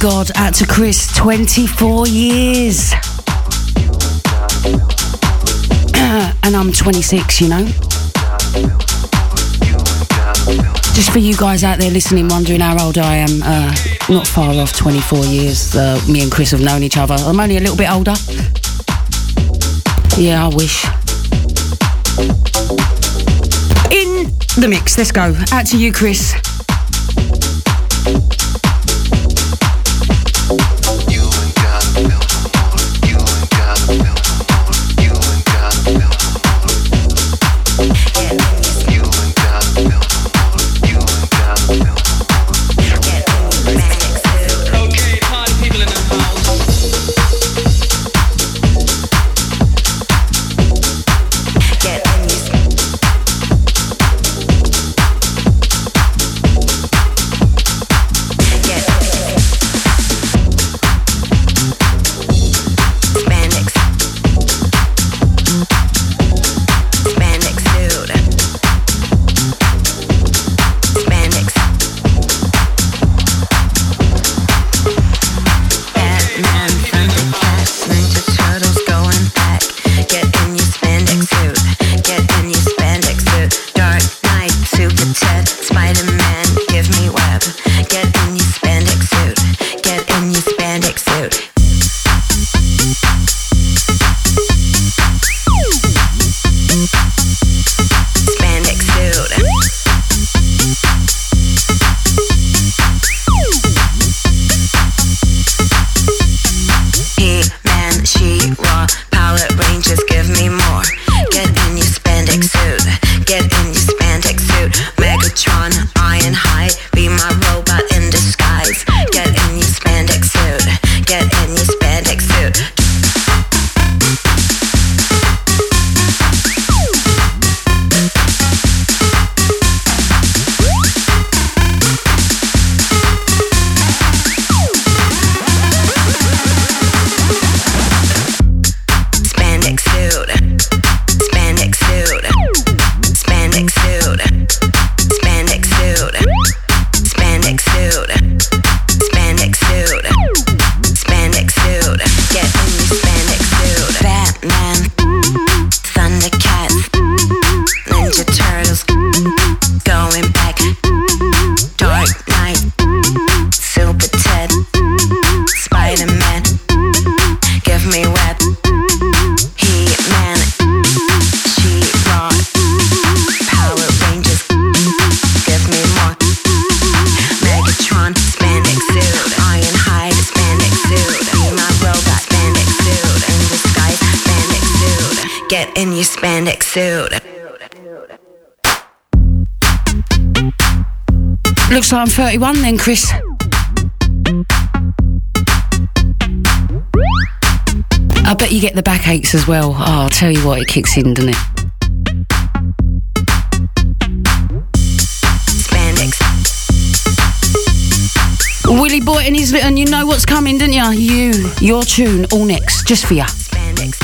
God, out to Chris, 24 years. And I'm 26, you know. Just for you guys out there listening, wondering how old I am, not far off 24 years. Me and Chris have known each other. I'm only a little bit older. Yeah, I wish. In the mix, let's go. Out to you, Chris. Looks like I'm 31 then, Chris. I bet you get the back aches as well. Oh, I'll tell you what, it kicks in, doesn't it? Spandex. Willie Boy and his... And you know what's coming, didn't ya? Your tune, all next, just for ya. Spandex.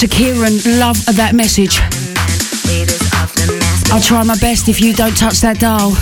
To Kieran, love that message. I'll try my best if you don't touch that dial.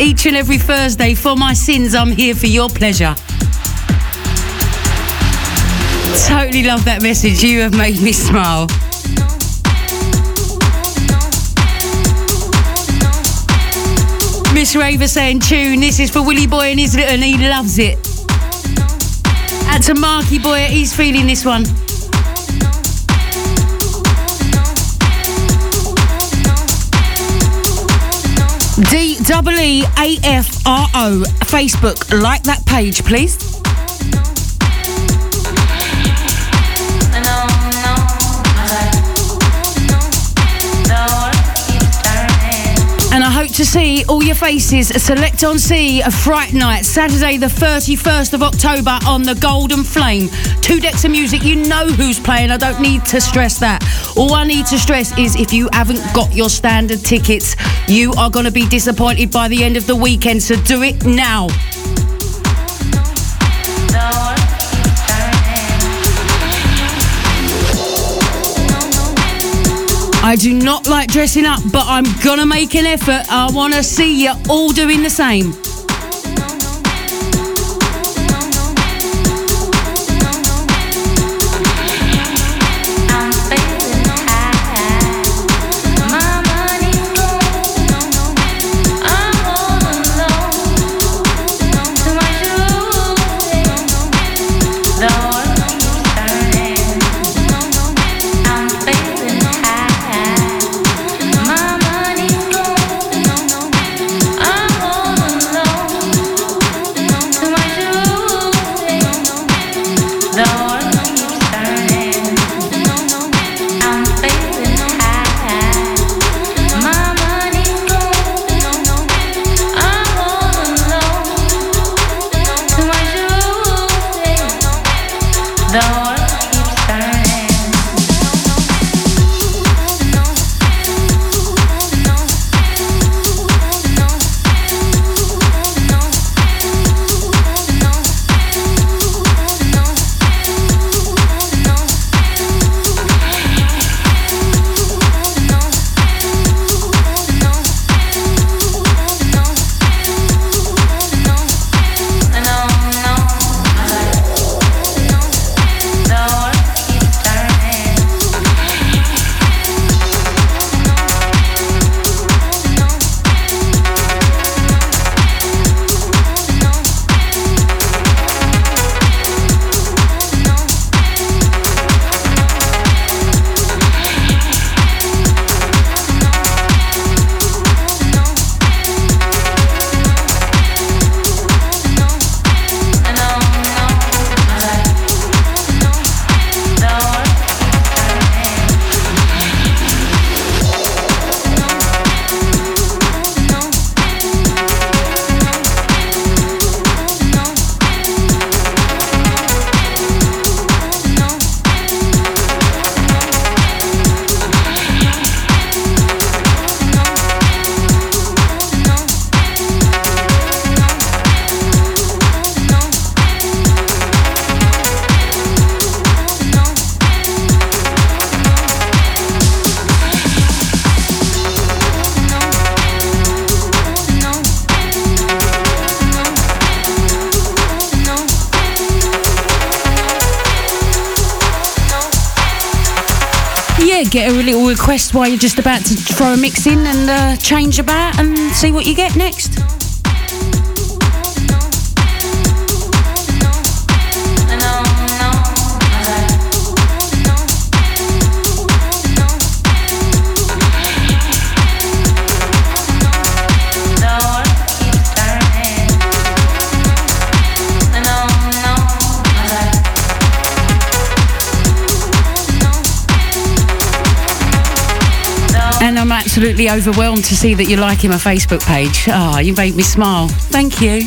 Each and every Thursday, for my sins, I'm here for your pleasure. Totally love that message. You have made me smile. Miss Raver saying, tune, this is for Willie Boy and his little, and he loves it. And to Marky Boy, he's feeling this one. DeeAfro, Facebook, like that page, please. And I hope to see all your faces. Select on Sea, a Fright Night, Saturday the 31st of October on the Golden Flame. 2 decks of music, you know who's playing, I don't need to stress that. All I need to stress is if you haven't got your standard tickets, you are going to be disappointed by the end of the weekend, so do it now. I do not like dressing up, but I'm gonna make an effort. I wanna see you all doing the same. Get a little request while you're just about to throw a mix in and change about and see what you get next. I'm absolutely overwhelmed to see that you're liking my Facebook page. Ah, you made me smile. Thank you.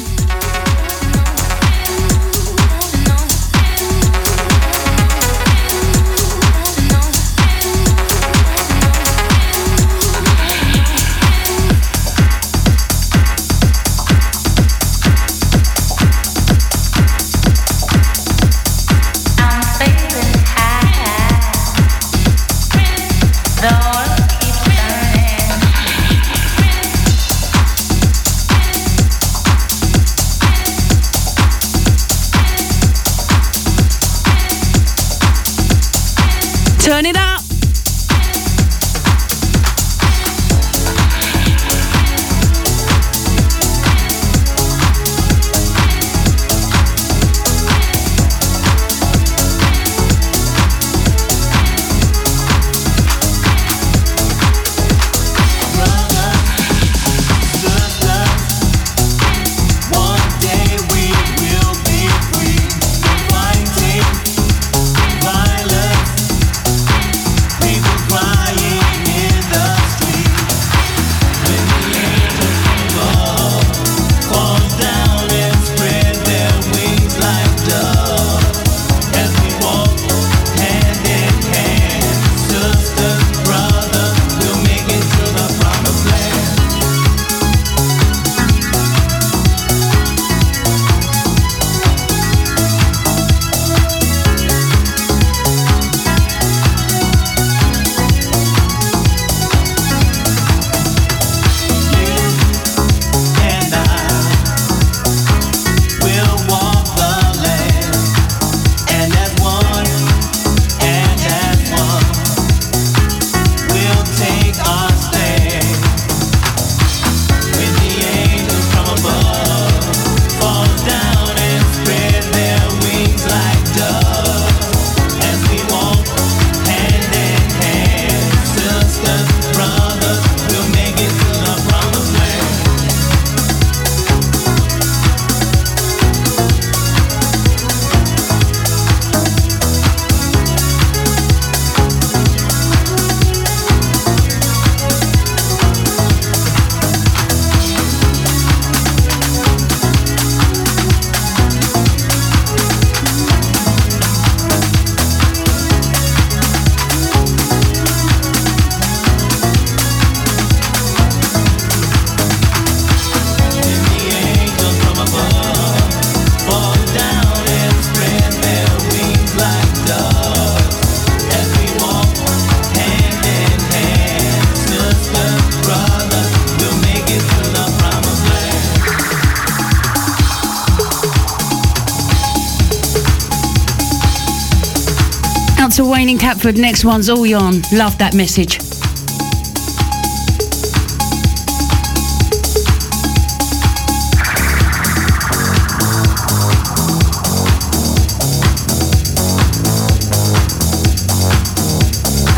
Catford, next one's all yarn. Love that message.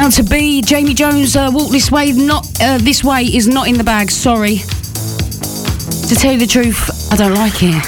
Out to B, Jamie Jones, Walk This Way, this way is not in the bag, sorry. To tell you the truth, I don't like it.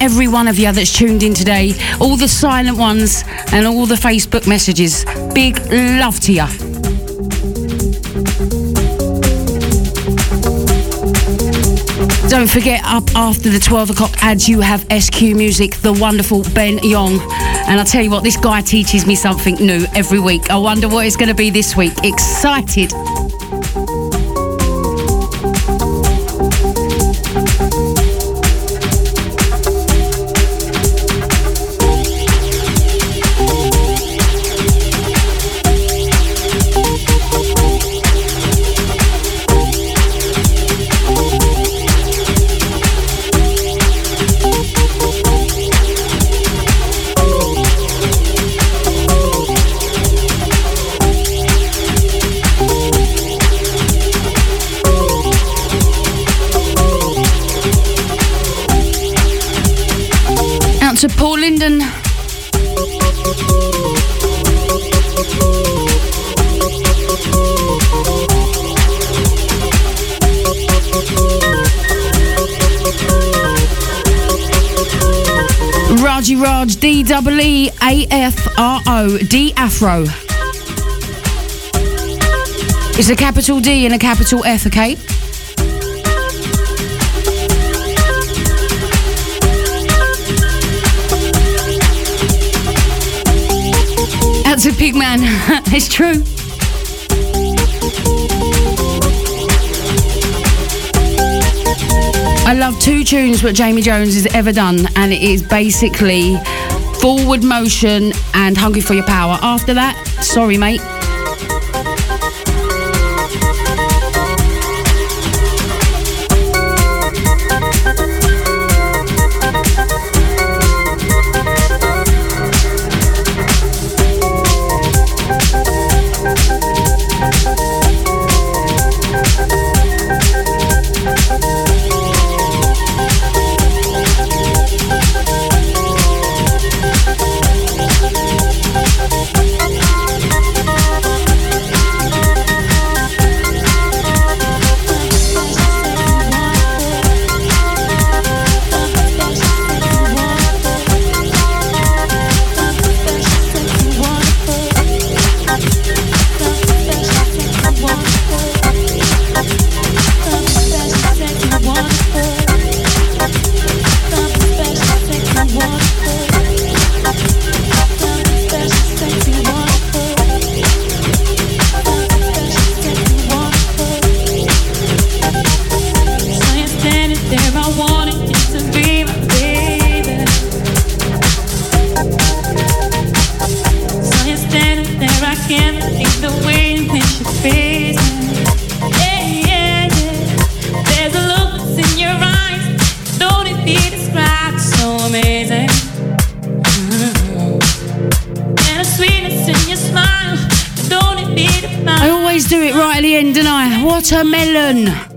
Every one of you that's tuned in today, all the silent ones and all the Facebook messages, big love to you. Don't forget, up after the 12 o'clock ads you have SQ Music, the wonderful Ben Yong, and I'll tell you what, this guy teaches me something new every week. I wonder what it's going to be this week. Excited. Raj, DeeAfro, DeeAfro. It's a capital D and a capital F, okay? That's a big man. It's true. I love two tunes what Jamie Jones has ever done, and it is basically Forward Motion and Hungry for Your Power. After that, sorry mate. I always do it right at the end, don't I? Watermelon.